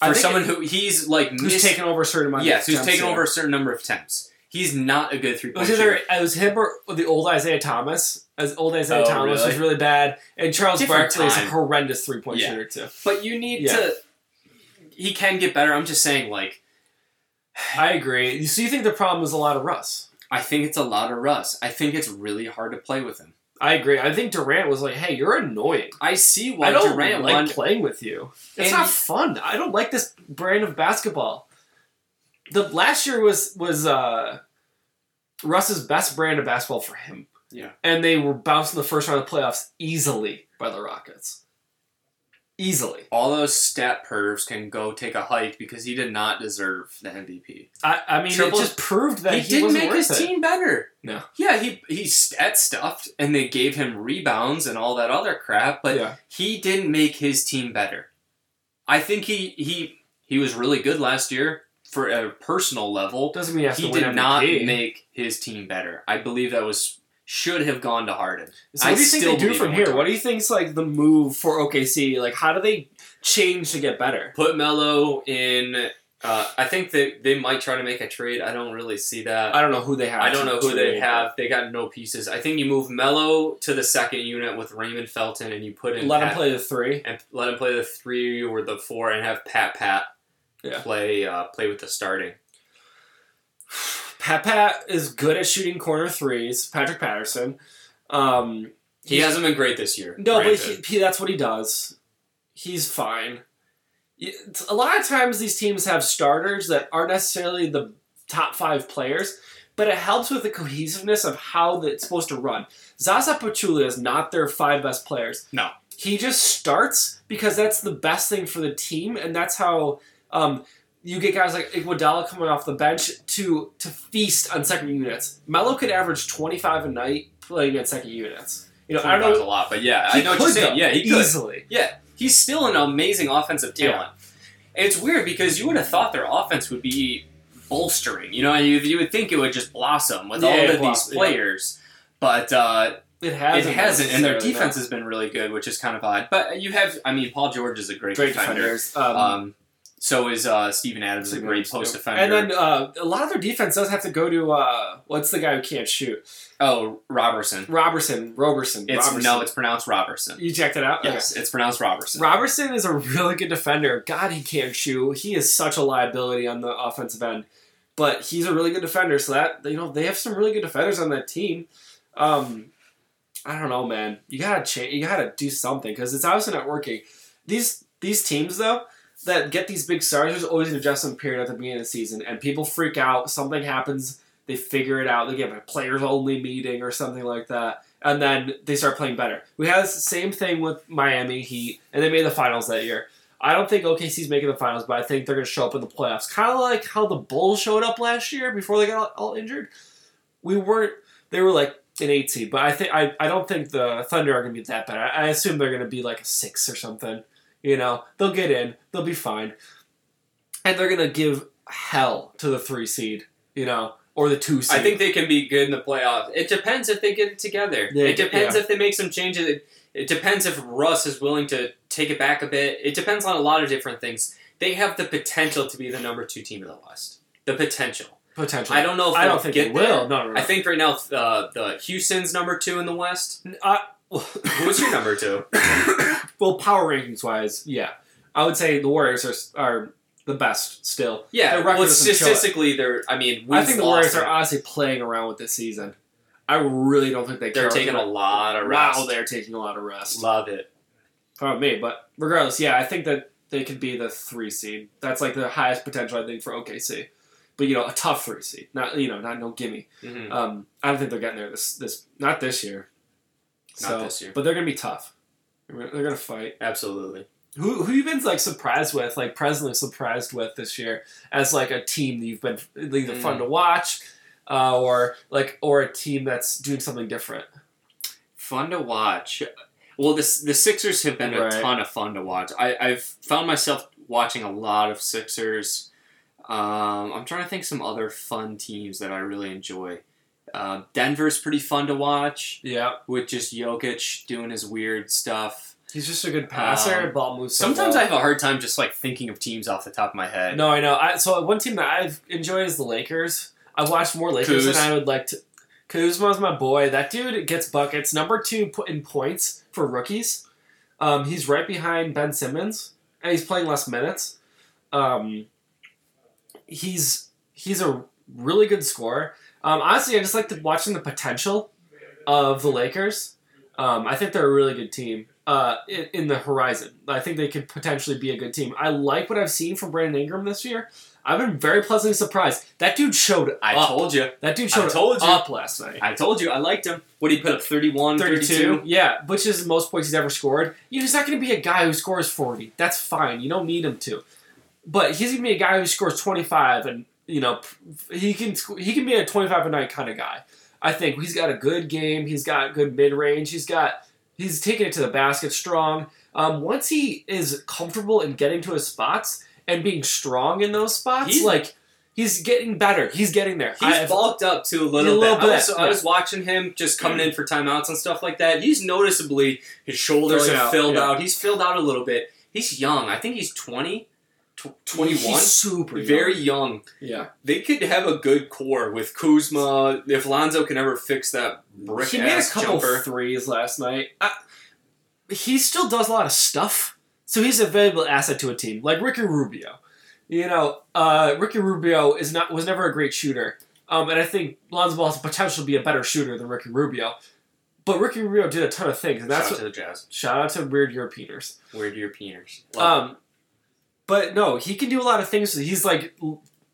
For someone it, who he's like who's missed, taken over a certain amount. Yes, yeah, who's taken yeah. over a certain number of attempts. He's not a good three point shooter. It was him or the old Isaiah Thomas. As old Isaiah oh, Thomas really? was really bad, and Charles Barkley is a horrendous three point yeah. shooter too. But you need yeah. to. He can get better. I'm just saying, like. I agree. So you think the problem is a lot of Russ. I think it's a lot of Russ. I think it's really hard to play with him. I agree. I think Durant was like, "Hey, you're annoying. I see why I don't Durant like wanted... playing with you. It's and not fun. I don't like this brand of basketball." The last year was was uh, Russ's best brand of basketball for him. Yeah, and they were bouncing the first round of the playoffs easily by the Rockets. Easily. All those stat pervs can go take a hike because he did not deserve the M V P. I, I mean, Triple, it just proved that he, he didn't wasn't make his it. team better. No. Yeah, he he stat stuffed and they gave him rebounds and all that other crap, but yeah. he didn't make his team better. I think he he, he was really good last year for a personal level. Doesn't mean he has he to win did M V P. Not make his team better. I believe that was. Should have gone to Harden. So what do you think they do from here? What do you think's like the move for O K C? Like, how do they change to get better? Put Melo in. Uh, I think that they, they might try to make a trade. I don't really see that. I don't know who they have. I don't know who they have. They got no pieces. I think you move Melo to the second unit with Raymond Felton, and you put in. Let him play the three, and let him play the three or the four, and have Pat Pat yeah. play uh, play with the starting. Pat Pat is good at shooting corner threes. Patrick Patterson. Um, he hasn't been great this year. No, granted. but he, he, that's what he does. He's fine. It's, a lot of times these teams have starters that aren't necessarily the top five players, but it helps with the cohesiveness of how it's supposed to run. Zaza Pachulia is not their five best players. No. He just starts because that's the best thing for the team, and that's how... Um, you get guys like Iguodala coming off the bench to to feast on second units. Melo could average twenty-five a night playing at second units. You know, I don't know a lot, but yeah, I know what you're saying. Yeah, he could easily. Yeah, he's still an amazing offensive talent. Yeah. It's weird because you would have thought their offense would be bolstering. You know, you, you would think it would just blossom with yeah, all of blossom, these players, yeah. but uh, it hasn't. It hasn't, and their defense has been really good, which is kind of odd. But you have, I mean, Paul George is a great, great defender. defenders. Um, um So is uh, Steven Adams Steven a great Adams post too. defender. And then uh, a lot of their defense does have to go to, uh, what's the guy who can't shoot? Oh, Roberson. Roberson. Roberson. It's, Roberson. No, it's pronounced Roberson. You checked it out? Yes, okay. It's pronounced Roberson. Roberson is a really good defender. God, he can't shoot. He is such a liability on the offensive end. But he's a really good defender, so that, you know, they have some really good defenders on that team. Um, I don't know, man. You gotta change. You gotta do something, because it's obviously not working. These These teams, though, that get these big stars, there's always an adjustment period at the beginning of the season, and people freak out, something happens, they figure it out, they get a players-only meeting or something like that, and then they start playing better. We had the same thing with Miami Heat, and they made the finals that year. I don't think O K C's making the finals, but I think they're going to show up in the playoffs. Kind of like how the Bulls showed up last year before they got all, all injured. We weren't, they were like an eight seed, but I, think, I, I don't think the Thunder are going to be that bad. I, I assume they're going to be like a six or something. You know, they'll get in. They'll be fine. And they're going to give hell to the three seed, you know, or the two seed. I think they can be good in the playoffs. It depends if they get it together. Yeah, it depends yeah. if they make some changes. It, it depends if Russ is willing to take it back a bit. It depends on a lot of different things. They have the potential to be the number two team in the West. The potential. Potential. I don't know if I don't think get they will. No, no, no. I think right now uh, the Houston's number two in the West. Uh, Who's your number two? Well, power rankings-wise, yeah. I would say the Warriors are, are the best still. Yeah, their well, statistically, they're, I mean, we I think the Warriors are honestly playing around with this season. I really don't think they they're care. They're taking a lot of rest. Wow, they're taking a lot of rest. Love it. Pardon me, but regardless, yeah, I think that they could be the three seed. That's like the highest potential, I think, for O K C. But, you know, a tough three seed. Not, you know, not no gimme. Mm-hmm. Um, I don't think they're getting there this, this not this year. Not so, this year. But they're going to be tough. They're going to fight. Absolutely. Who who you been, like, surprised with, like, presently surprised with this year as, like, a team that you've been either mm. fun to watch uh, or, like, or a team that's doing something different? Fun to watch. Well, this, the Sixers have been right. a ton of fun to watch. I, I've found myself watching a lot of Sixers. Um, I'm trying to think some other fun teams that I really enjoy. Uh, Denver's pretty fun to watch. Yeah. With just Jokic doing his weird stuff. He's just a good passer. Um, ball moves so sometimes well. I have a hard time just like thinking of teams off the top of my head. No, I know. I, so one team that I've enjoyed is the Lakers. I've watched more Lakers Kuz. than I would like to. Kuzma's my boy. That dude gets buckets. Number two in points for rookies. Um, he's right behind Ben Simmons. And he's playing less minutes. Um, he's he's a really good scorer. Um, honestly, I just like the, watching the potential of the Lakers. Um, I think they're a really good team uh, in, in the horizon. I think they could potentially be a good team. I like what I've seen from Brandon Ingram this year. I've been very pleasantly surprised. That dude showed I up. I told you. That dude showed I told you. up last night. I told you. I liked him. What did he put up? thirty-one, thirty-two Yeah, which is the most points he's ever scored. You know, he's not going to be a guy who scores forty. That's fine. You don't need him to. But he's going to be a guy who scores twenty-five and You know, he can he can be a twenty-five a night kind of guy. I think he's got a good game. He's got good mid range. He's got he's taking it to the basket strong. Um, once he is comfortable in getting to his spots and being strong in those spots, he's, like he's getting better. He's getting there. He's I've, bulked up to a little, a little bit. bit. I, was, I was watching him just coming mm-hmm. in for timeouts and stuff like that. He's noticeably his shoulders are filled yeah. out. He's filled out a little bit. He's young. I think he's twenty. twenty-one He's super young. Very young. Yeah. They could have a good core with Kuzma. If Lonzo can ever fix that brick jumper. He made a couple jumper. threes last night. Uh, he still does a lot of stuff. So he's a valuable asset to a team. Like Ricky Rubio. You know, uh, Ricky Rubio is not was never a great shooter. Um, and I think Lonzo Ball has the potential to be a better shooter than Ricky Rubio. But Ricky Rubio did a ton of things. And that's shout out what, to the Jazz. Shout out to Weird Europeaners. Weird Europeaners. Love um. Them. But no, he can do a lot of things. He's like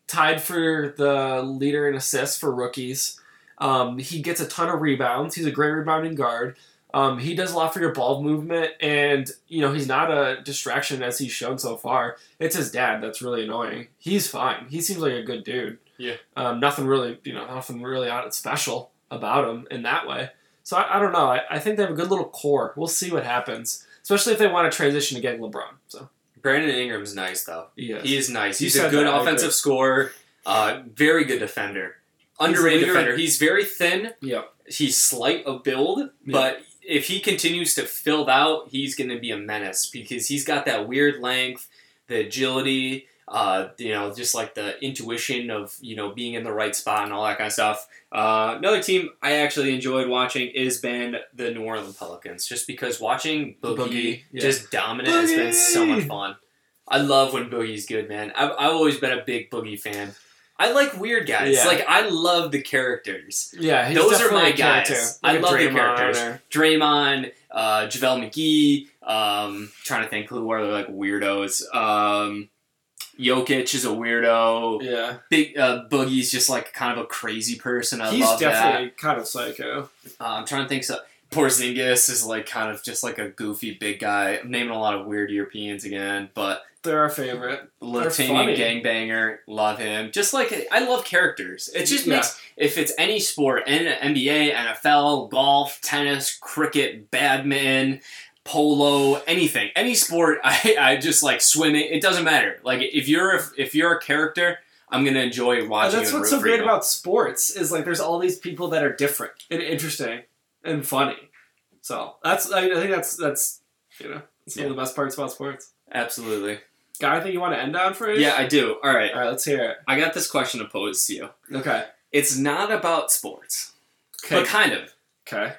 tied for the leader in assists for rookies. Um, he gets a ton of rebounds. He's a great rebounding guard. Um, he does a lot for your ball movement, and you know he's not a distraction as he's shown so far. It's his dad that's really annoying. He's fine. He seems like a good dude. Yeah. Um, nothing really, you know, nothing really special about him in that way. So I, I don't know. I, I think they have a good little core. We'll see what happens, especially if they want to transition to getting LeBron. So. Brandon Ingram's nice, though. Yes. He is nice. He's a good offensive scorer. Uh, very good defender. Underrated defender. He's very thin. Yep. He's slight of build, yep. but if he continues to fill out, he's going to be a menace because he's got that weird length, the agility. uh, you know, just like the intuition of, you know, being in the right spot and all that kind of stuff. Uh, another team I actually enjoyed watching has been the New Orleans Pelicans, just because watching Boogie, Boogie yeah. just dominant Boogie! has been so much fun. I love when Boogie's good, man. I've, I've always been a big Boogie fan. I like weird guys. Yeah. Like, I love the characters. Yeah, he's Those are my guys. Like I love Draymond the characters. Or... Draymond, uh, JaVale McGee, um, trying to think who are they, like, weirdos. Um, Jokic is a weirdo. Yeah. Big uh, Boogie's just, like, kind of a crazy person. I he's love that. He's definitely kind of psycho. Uh, I'm trying to think so. Porzingis is, like, kind of just, like, a goofy big guy. I'm naming a lot of weird Europeans again, but... They're our favorite. Latino gangbanger. Love him. Just like, I love characters. It just yeah. makes, if it's any sport, N B A, N F L, golf, tennis, cricket, badminton, polo, anything. Any sport, I, I just like swimming. It doesn't matter. Like, if you're a, if you're a character, I'm going to enjoy watching and That's and what's so great about sports is, like, there's all these people that are different and interesting and funny. So, that's I think that's, that's you know, it's yeah. one of the best parts about sports. Absolutely. Got anything you want to end on, Fraser? Yeah, I do. All right. All right, let's hear it. I got this question to pose to you. Okay. It's not about sports. Okay. But kind of. Okay.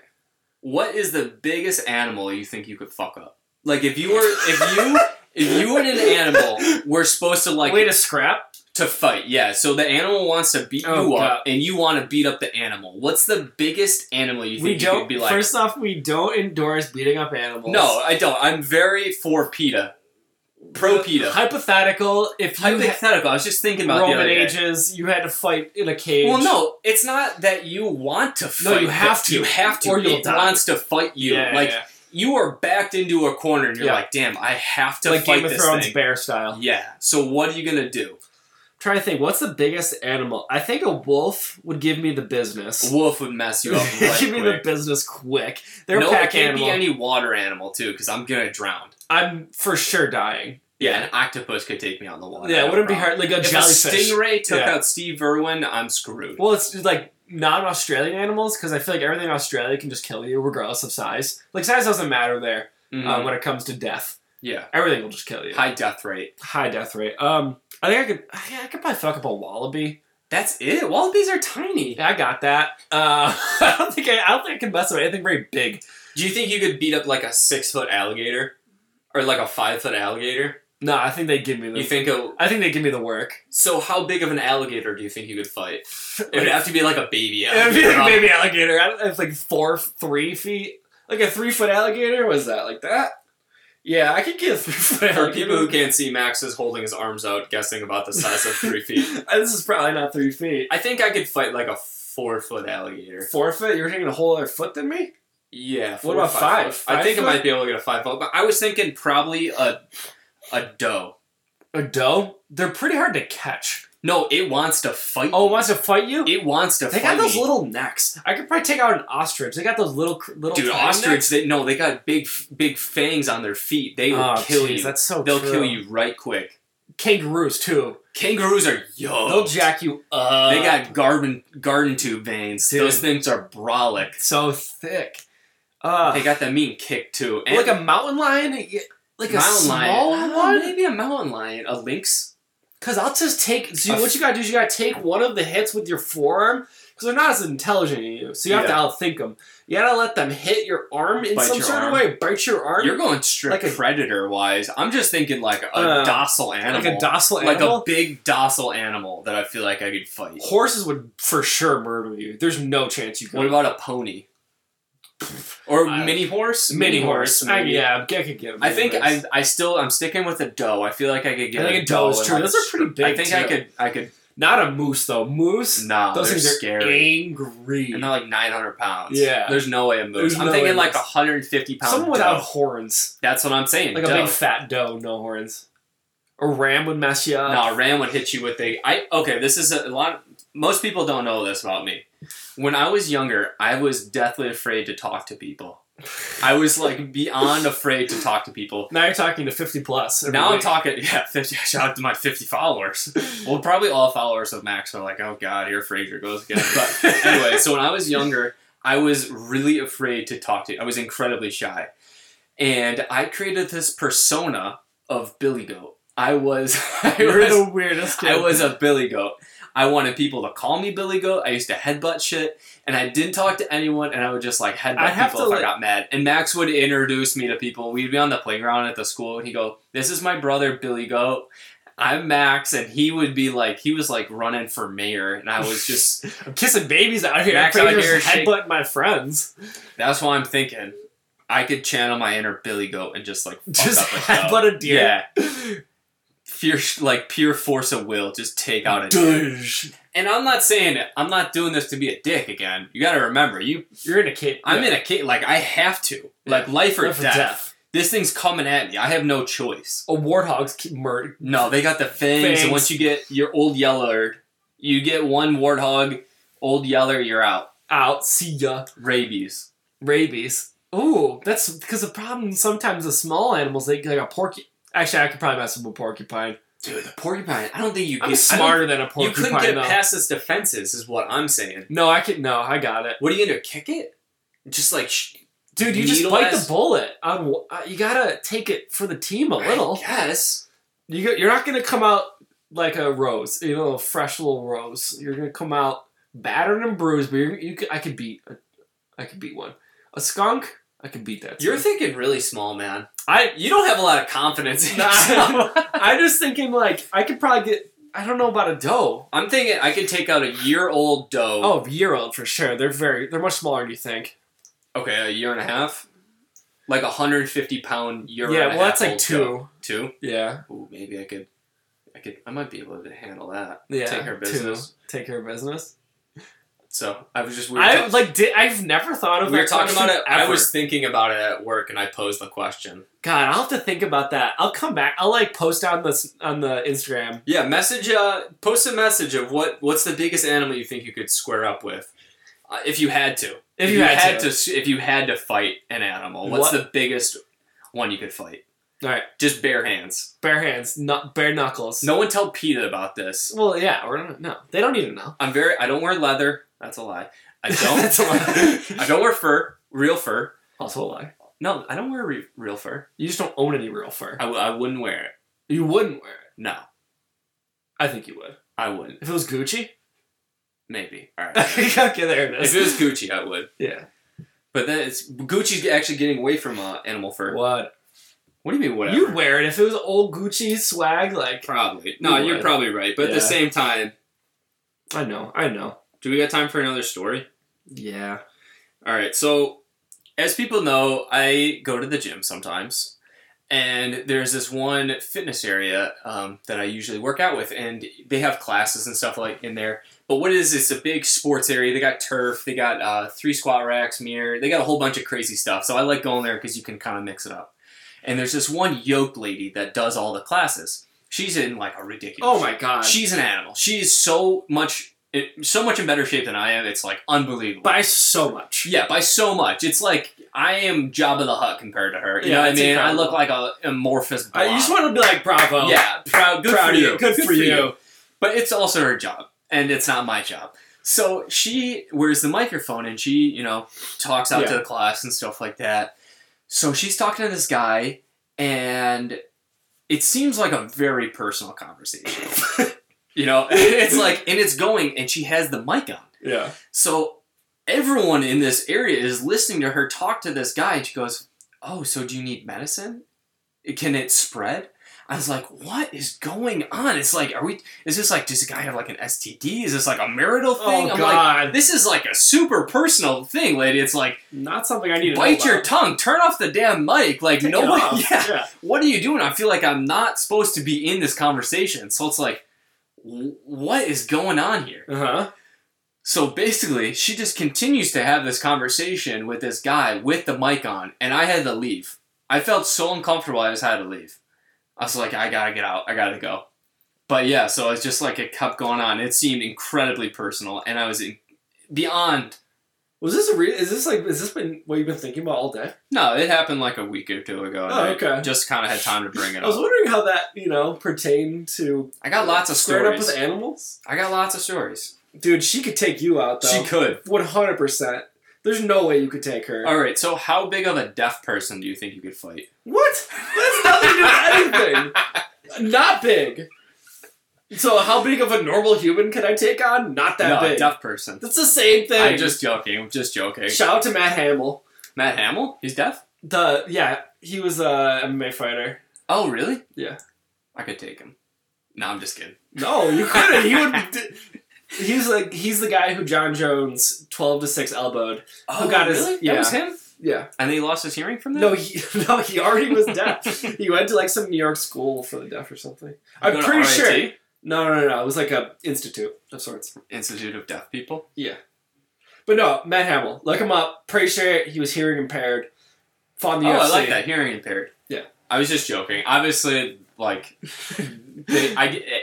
What is the biggest animal you think you could fuck up? Like, if you were, if you, if you and an animal were supposed to, like... Wait, a scrap? To fight, yeah. So the animal wants to beat oh, you God. up, and you want to beat up the animal. What's the biggest animal you think we don't, you could be like? First off, we don't endorse beating up animals. No, I don't. I'm very for PETA. Pro PETA. Hypothetical. If you Hypothetical. Ha- I was just thinking about Roman the other ages, day. You had to fight in a cage. Well, no. It's not that you want to fight. No, you have to. You have to. Or you'll it die. wants to fight you. Yeah, like, yeah. you are backed into a corner and you're yeah. like, damn, I have to like fight this thing. Like Game of Thrones thing. bear style. Yeah. So what are you going to do? I'm trying to think. What's the biggest animal? I think a wolf would give me the business. A wolf would mess you up. Right give me quick. the business quick. They're no, a pack animal. No, it can't be any water animal, too, because I'm going to drown. I'm for sure dying. Yeah, yeah, an octopus could take me on the water. Yeah, it wouldn't be hard. Like a if jellyfish. If a stingray took yeah. out Steve Irwin, I'm screwed. Well, it's like non-Australian animals, because I feel like everything in Australia can just kill you, regardless of size. Like, size doesn't matter there mm-hmm. uh, when it comes to death. Yeah. Everything will just kill you. High death rate. High death rate. Um, I think I could I could probably fuck up a wallaby. That's it? Wallabies are tiny. Yeah, I got that. Uh, I don't think I, I don't think I can mess with anything very big. Do you think you could beat up, like, a six-foot alligator? Or like a five-foot alligator? No, I think they give me the... You think a, I think they give me the work. So how big of an alligator do you think you could fight? It would have to be like a baby alligator. It would be like a baby alligator. I don't, it's like four, three feet. Like a three-foot alligator? Was that like that? Yeah, I could get a three-foot alligator. For people who can't see, Max is holding his arms out, guessing about the size of three feet. This is probably not three feet. I think I could fight like a four-foot alligator. Four-foot? You're taking a whole other foot than me? Yeah. What about five? five? five I think foot? I might be able to get a five foot, but I was thinking probably a a doe. A doe? They're pretty hard to catch. No, it wants to fight. Oh, it wants to fight you? It wants to they fight They got those me. little necks. I could probably take out an ostrich. They got those little little Dude, ostrich, they, no, they got big big fangs on their feet. They will oh, kill geez, you. That's so They'll true. kill you right quick. Kangaroos, too. Kangaroos are yo. They'll jack you up. They got garden, garden tube veins. Dude. Those things are brolic. So thick. Uh, they got that mean kick, too. And like a mountain lion? Like a small lion. one? Know, maybe a mountain lion. A lynx? Because I'll just take... So what you got to do is you got to take one of the hits with your forearm. Because they're not as intelligent as you. So you have yeah. to outthink them. You got to let them hit your arm in bite some sort arm. of way. Bite your arm. You're going strict like predator-wise. I'm just thinking like a uh, docile animal. Like a docile animal? Like a big docile animal that I feel like I could fight. Horses would for sure murder you. There's no chance you could. What about a pony? Or uh, mini horse, mini, mini horse. horse I, yeah, I could get. I think horse. I, I still, I'm sticking with a doe. I feel like I could get. I think a, a doe is true. Those are pretty big. I think too. I could, I could. Not a moose though. Moose, nah, those things are scary. Angry. And they're like nine hundred pounds. Yeah, there's no way a moose. There's I'm no thinking like one hundred fifty pounds. Someone without doe. horns. That's what I'm saying. Like doe. a big fat doe, no horns. A ram would mess you up. No, a ram would hit you with a. I okay. This is a, a lot. Of, most people don't know this about me. When I was younger, I was deathly afraid to talk to people. I was, like, beyond afraid to talk to people. Now you're talking to fifty plus. Now week. I'm talking, yeah, fifty. Shout out to my fifty followers. Well, probably all followers of Max are like, oh, God, here Fraser goes again. But anyway, so when I was younger, I was really afraid to talk to you. I was incredibly shy. And I created this persona of Billy Goat. I was I You're was, the weirdest kid. I was a billy goat. I wanted people to call me billy goat. I used to headbutt shit, and I didn't talk to anyone, and I would just like headbutt people if like, I got mad. And Max would introduce me to people. We'd be on the playground at the school, and he'd go, "This is my brother, Billy Goat. I'm Max," and he would be like, he was like running for mayor, and I was just I'm kissing babies out here. Max out here headbutting my friends. That's what I'm thinking. I could channel my inner Billy Goat and just like fuck just up a headbutt a deer. Yeah. Fierce, like pure force of will, just take out a dick. And I'm not saying it. I'm not doing this to be a dick again. You got to remember, you you're in a cage. I'm yeah. in a cage. Like I have to. Like life or, life death. or death. This thing's coming at me. I have no choice. A warthog's keep murder. No, they got the fangs. fangs. And once you get your old yellered, you get one warthog, old yeller, you're out. Out. See ya. Rabies. Rabies. Ooh, that's because the problem sometimes with small animals, they like a porky. Actually, I could probably mess with a porcupine. Dude, the porcupine, I don't think you... I'm get, smarter than a porcupine, You couldn't get though. past its defenses, is what I'm saying. No, I could... No, I got it. What are you going to kick it? Just like... Sh- Dude, you just bite ass? the bullet. On, uh, you got to take it for the team a little. I guess. You go, you're not going to come out like a rose. You know, a fresh little rose. You're going to come out battered and bruised, but you're, you could, I could beat... A, I could beat one. A skunk... I can beat that. Too. You're thinking really small, man. I you don't have a lot of confidence in yourself. I'm just thinking like I could probably get. I don't know about a doe. I'm thinking I could take out a year-old doe. Oh, year-old for sure. They're very. They're much smaller than you think. Okay, a year and a half. Like a one hundred fifty pound year. Yeah, and well, a half that's like two. Doe. Two. Yeah. Ooh, maybe I could. I could. I might be able to handle that. Yeah. Take her business. Two. Take her business. So I was just. We I talking, like. Did, I've never thought of. We were talking about it. Ever. I was thinking about it at work, and I posed the question. God, I'll have to think about that. I'll come back. I'll like post on the on the Instagram. Yeah, message. Uh, post a message of what what's the biggest animal you think you could square up with, uh, if you had to. If, if you, you had, had to. to. If you had to fight an animal, what's what? the biggest one you could fight? All right, just bare hands. Bare hands, not bare knuckles. No one tell PETA about this. Well, yeah, we're not, no, they don't need to know. I'm very. I don't wear leather. That's a lie. I don't. That's a lie. I don't wear fur. Real fur. Also a lie. No, I don't wear re- real fur. You just don't own any real fur. I, w- I wouldn't wear it. You wouldn't wear it? No. I think you would. I wouldn't. If it was Gucci? Maybe. All right. Okay, there it is. If it was Gucci, I would. Yeah. But then it's... Gucci's actually getting away from uh, animal fur. What? What do you mean whatever? You'd wear it if it was old Gucci swag, like... Probably. No, you you're probably right. But yeah. At the same time... I know. I know. Do we got time for another story? Yeah. All right. So, as people know, I go to the gym sometimes. And there's this one fitness area um, that I usually work out with. And they have classes and stuff like in there. But what it is, it's a big sports area. They got turf. They got uh, three squat racks, mirror. They got a whole bunch of crazy stuff. So, I like going there because you can kind of mix it up. And there's this one yoke lady that does all the classes. She's in like a ridiculous... Oh, my God. She's an animal. She's so much... It, so much in better shape than I am. It's like unbelievable. By so much. Yeah, by so much. It's like I am Jabba the Hutt compared to her. You yeah, know what I mean? Incredible. I look like a amorphous blob. I just want to be like, bravo. Yeah, proud, good proud of you. you. Good, good for you. you. But it's also her job, and it's not my job. So she wears the microphone, and she, you know, talks out yeah. to the class and stuff like that. So she's talking to this guy, and it seems like a very personal conversation. You know, it's like, and it's going, and she has the mic on. Yeah. So everyone in this area is listening to her talk to this guy, and she goes, "Oh, so do you need medicine? Can it spread?" I was like, what is going on? It's like, are we, is this like, does the guy have like an S T D? Is this like a marital thing? Oh, I'm God. Like, this is like a super personal thing, lady. It's like, not something I need to know about. Bite your tongue. Turn off the damn mic. Like, Take nobody, yeah. yeah. What are you doing? I feel like I'm not supposed to be in this conversation. So it's like, what is going on here? Uh-huh. So basically, she just continues to have this conversation with this guy with the mic on, and I had to leave. I felt so uncomfortable, I just had to leave. I was like, I gotta get out. I gotta go. But yeah, so it's just like it kept going on. It seemed incredibly personal, and I was in- beyond... Was this a real... Is this like... Is this been what you've been thinking about all day? No, it happened like a week or two ago. Oh, okay. I just kind of had time to bring it up. I was up. wondering how that, you know, pertained to... I got lots of stories. Squared up with animals? I got lots of stories. Dude, she could take you out, though. She could. one hundred percent. There's no way you could take her. All right, so how big of a deaf person do you think you could fight? What? That's nothing to do with anything. Not big. So how big of a normal human can I take on? Not that no, big. No, a deaf person. That's the same thing. I'm just joking. I'm just joking. Shout out to Matt Hamill. Matt Hamill? He's deaf? The Yeah, he was a M M A fighter. Oh, really? Yeah. I could take him. No, I'm just kidding. No, you couldn't. He would... He's like he's the guy who John Jones twelve to six elbowed. Oh, who got really? His, yeah. That was him? Yeah. And he lost his hearing from that? No, he, no, he already was deaf. He went to like some New York school for the deaf or something. I'm pretty R I T? Sure. No, no, no, no. It was like a institute of sorts. Institute of Deaf People? Yeah. But no, Matt Hamill. Look him up. Pretty sure he was hearing impaired. Fought in the U F C. Oh, I like that. Hearing impaired. Yeah. I was just joking. Obviously, like, they, I... It,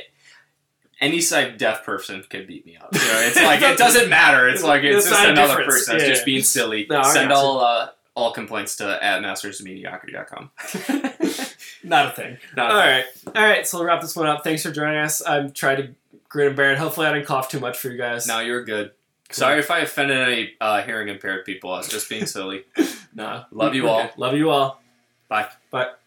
any sight deaf person could beat me up. You know, it's like, it doesn't matter. It's like, it's, it's just another difference. Person. It's yeah, just yeah. being silly. No, Send all uh, all complaints to at masters of mediocrity dot com. Not a thing. Not all a right. Thing. All right. So we'll wrap this one up. Thanks for joining us. I'm trying to grin and bear it. Hopefully I didn't cough too much for you guys. No, you're good. Cool. Sorry if I offended any uh, hearing impaired people. I was just being silly. No. Love you all. Okay. Love you all. Bye. Bye.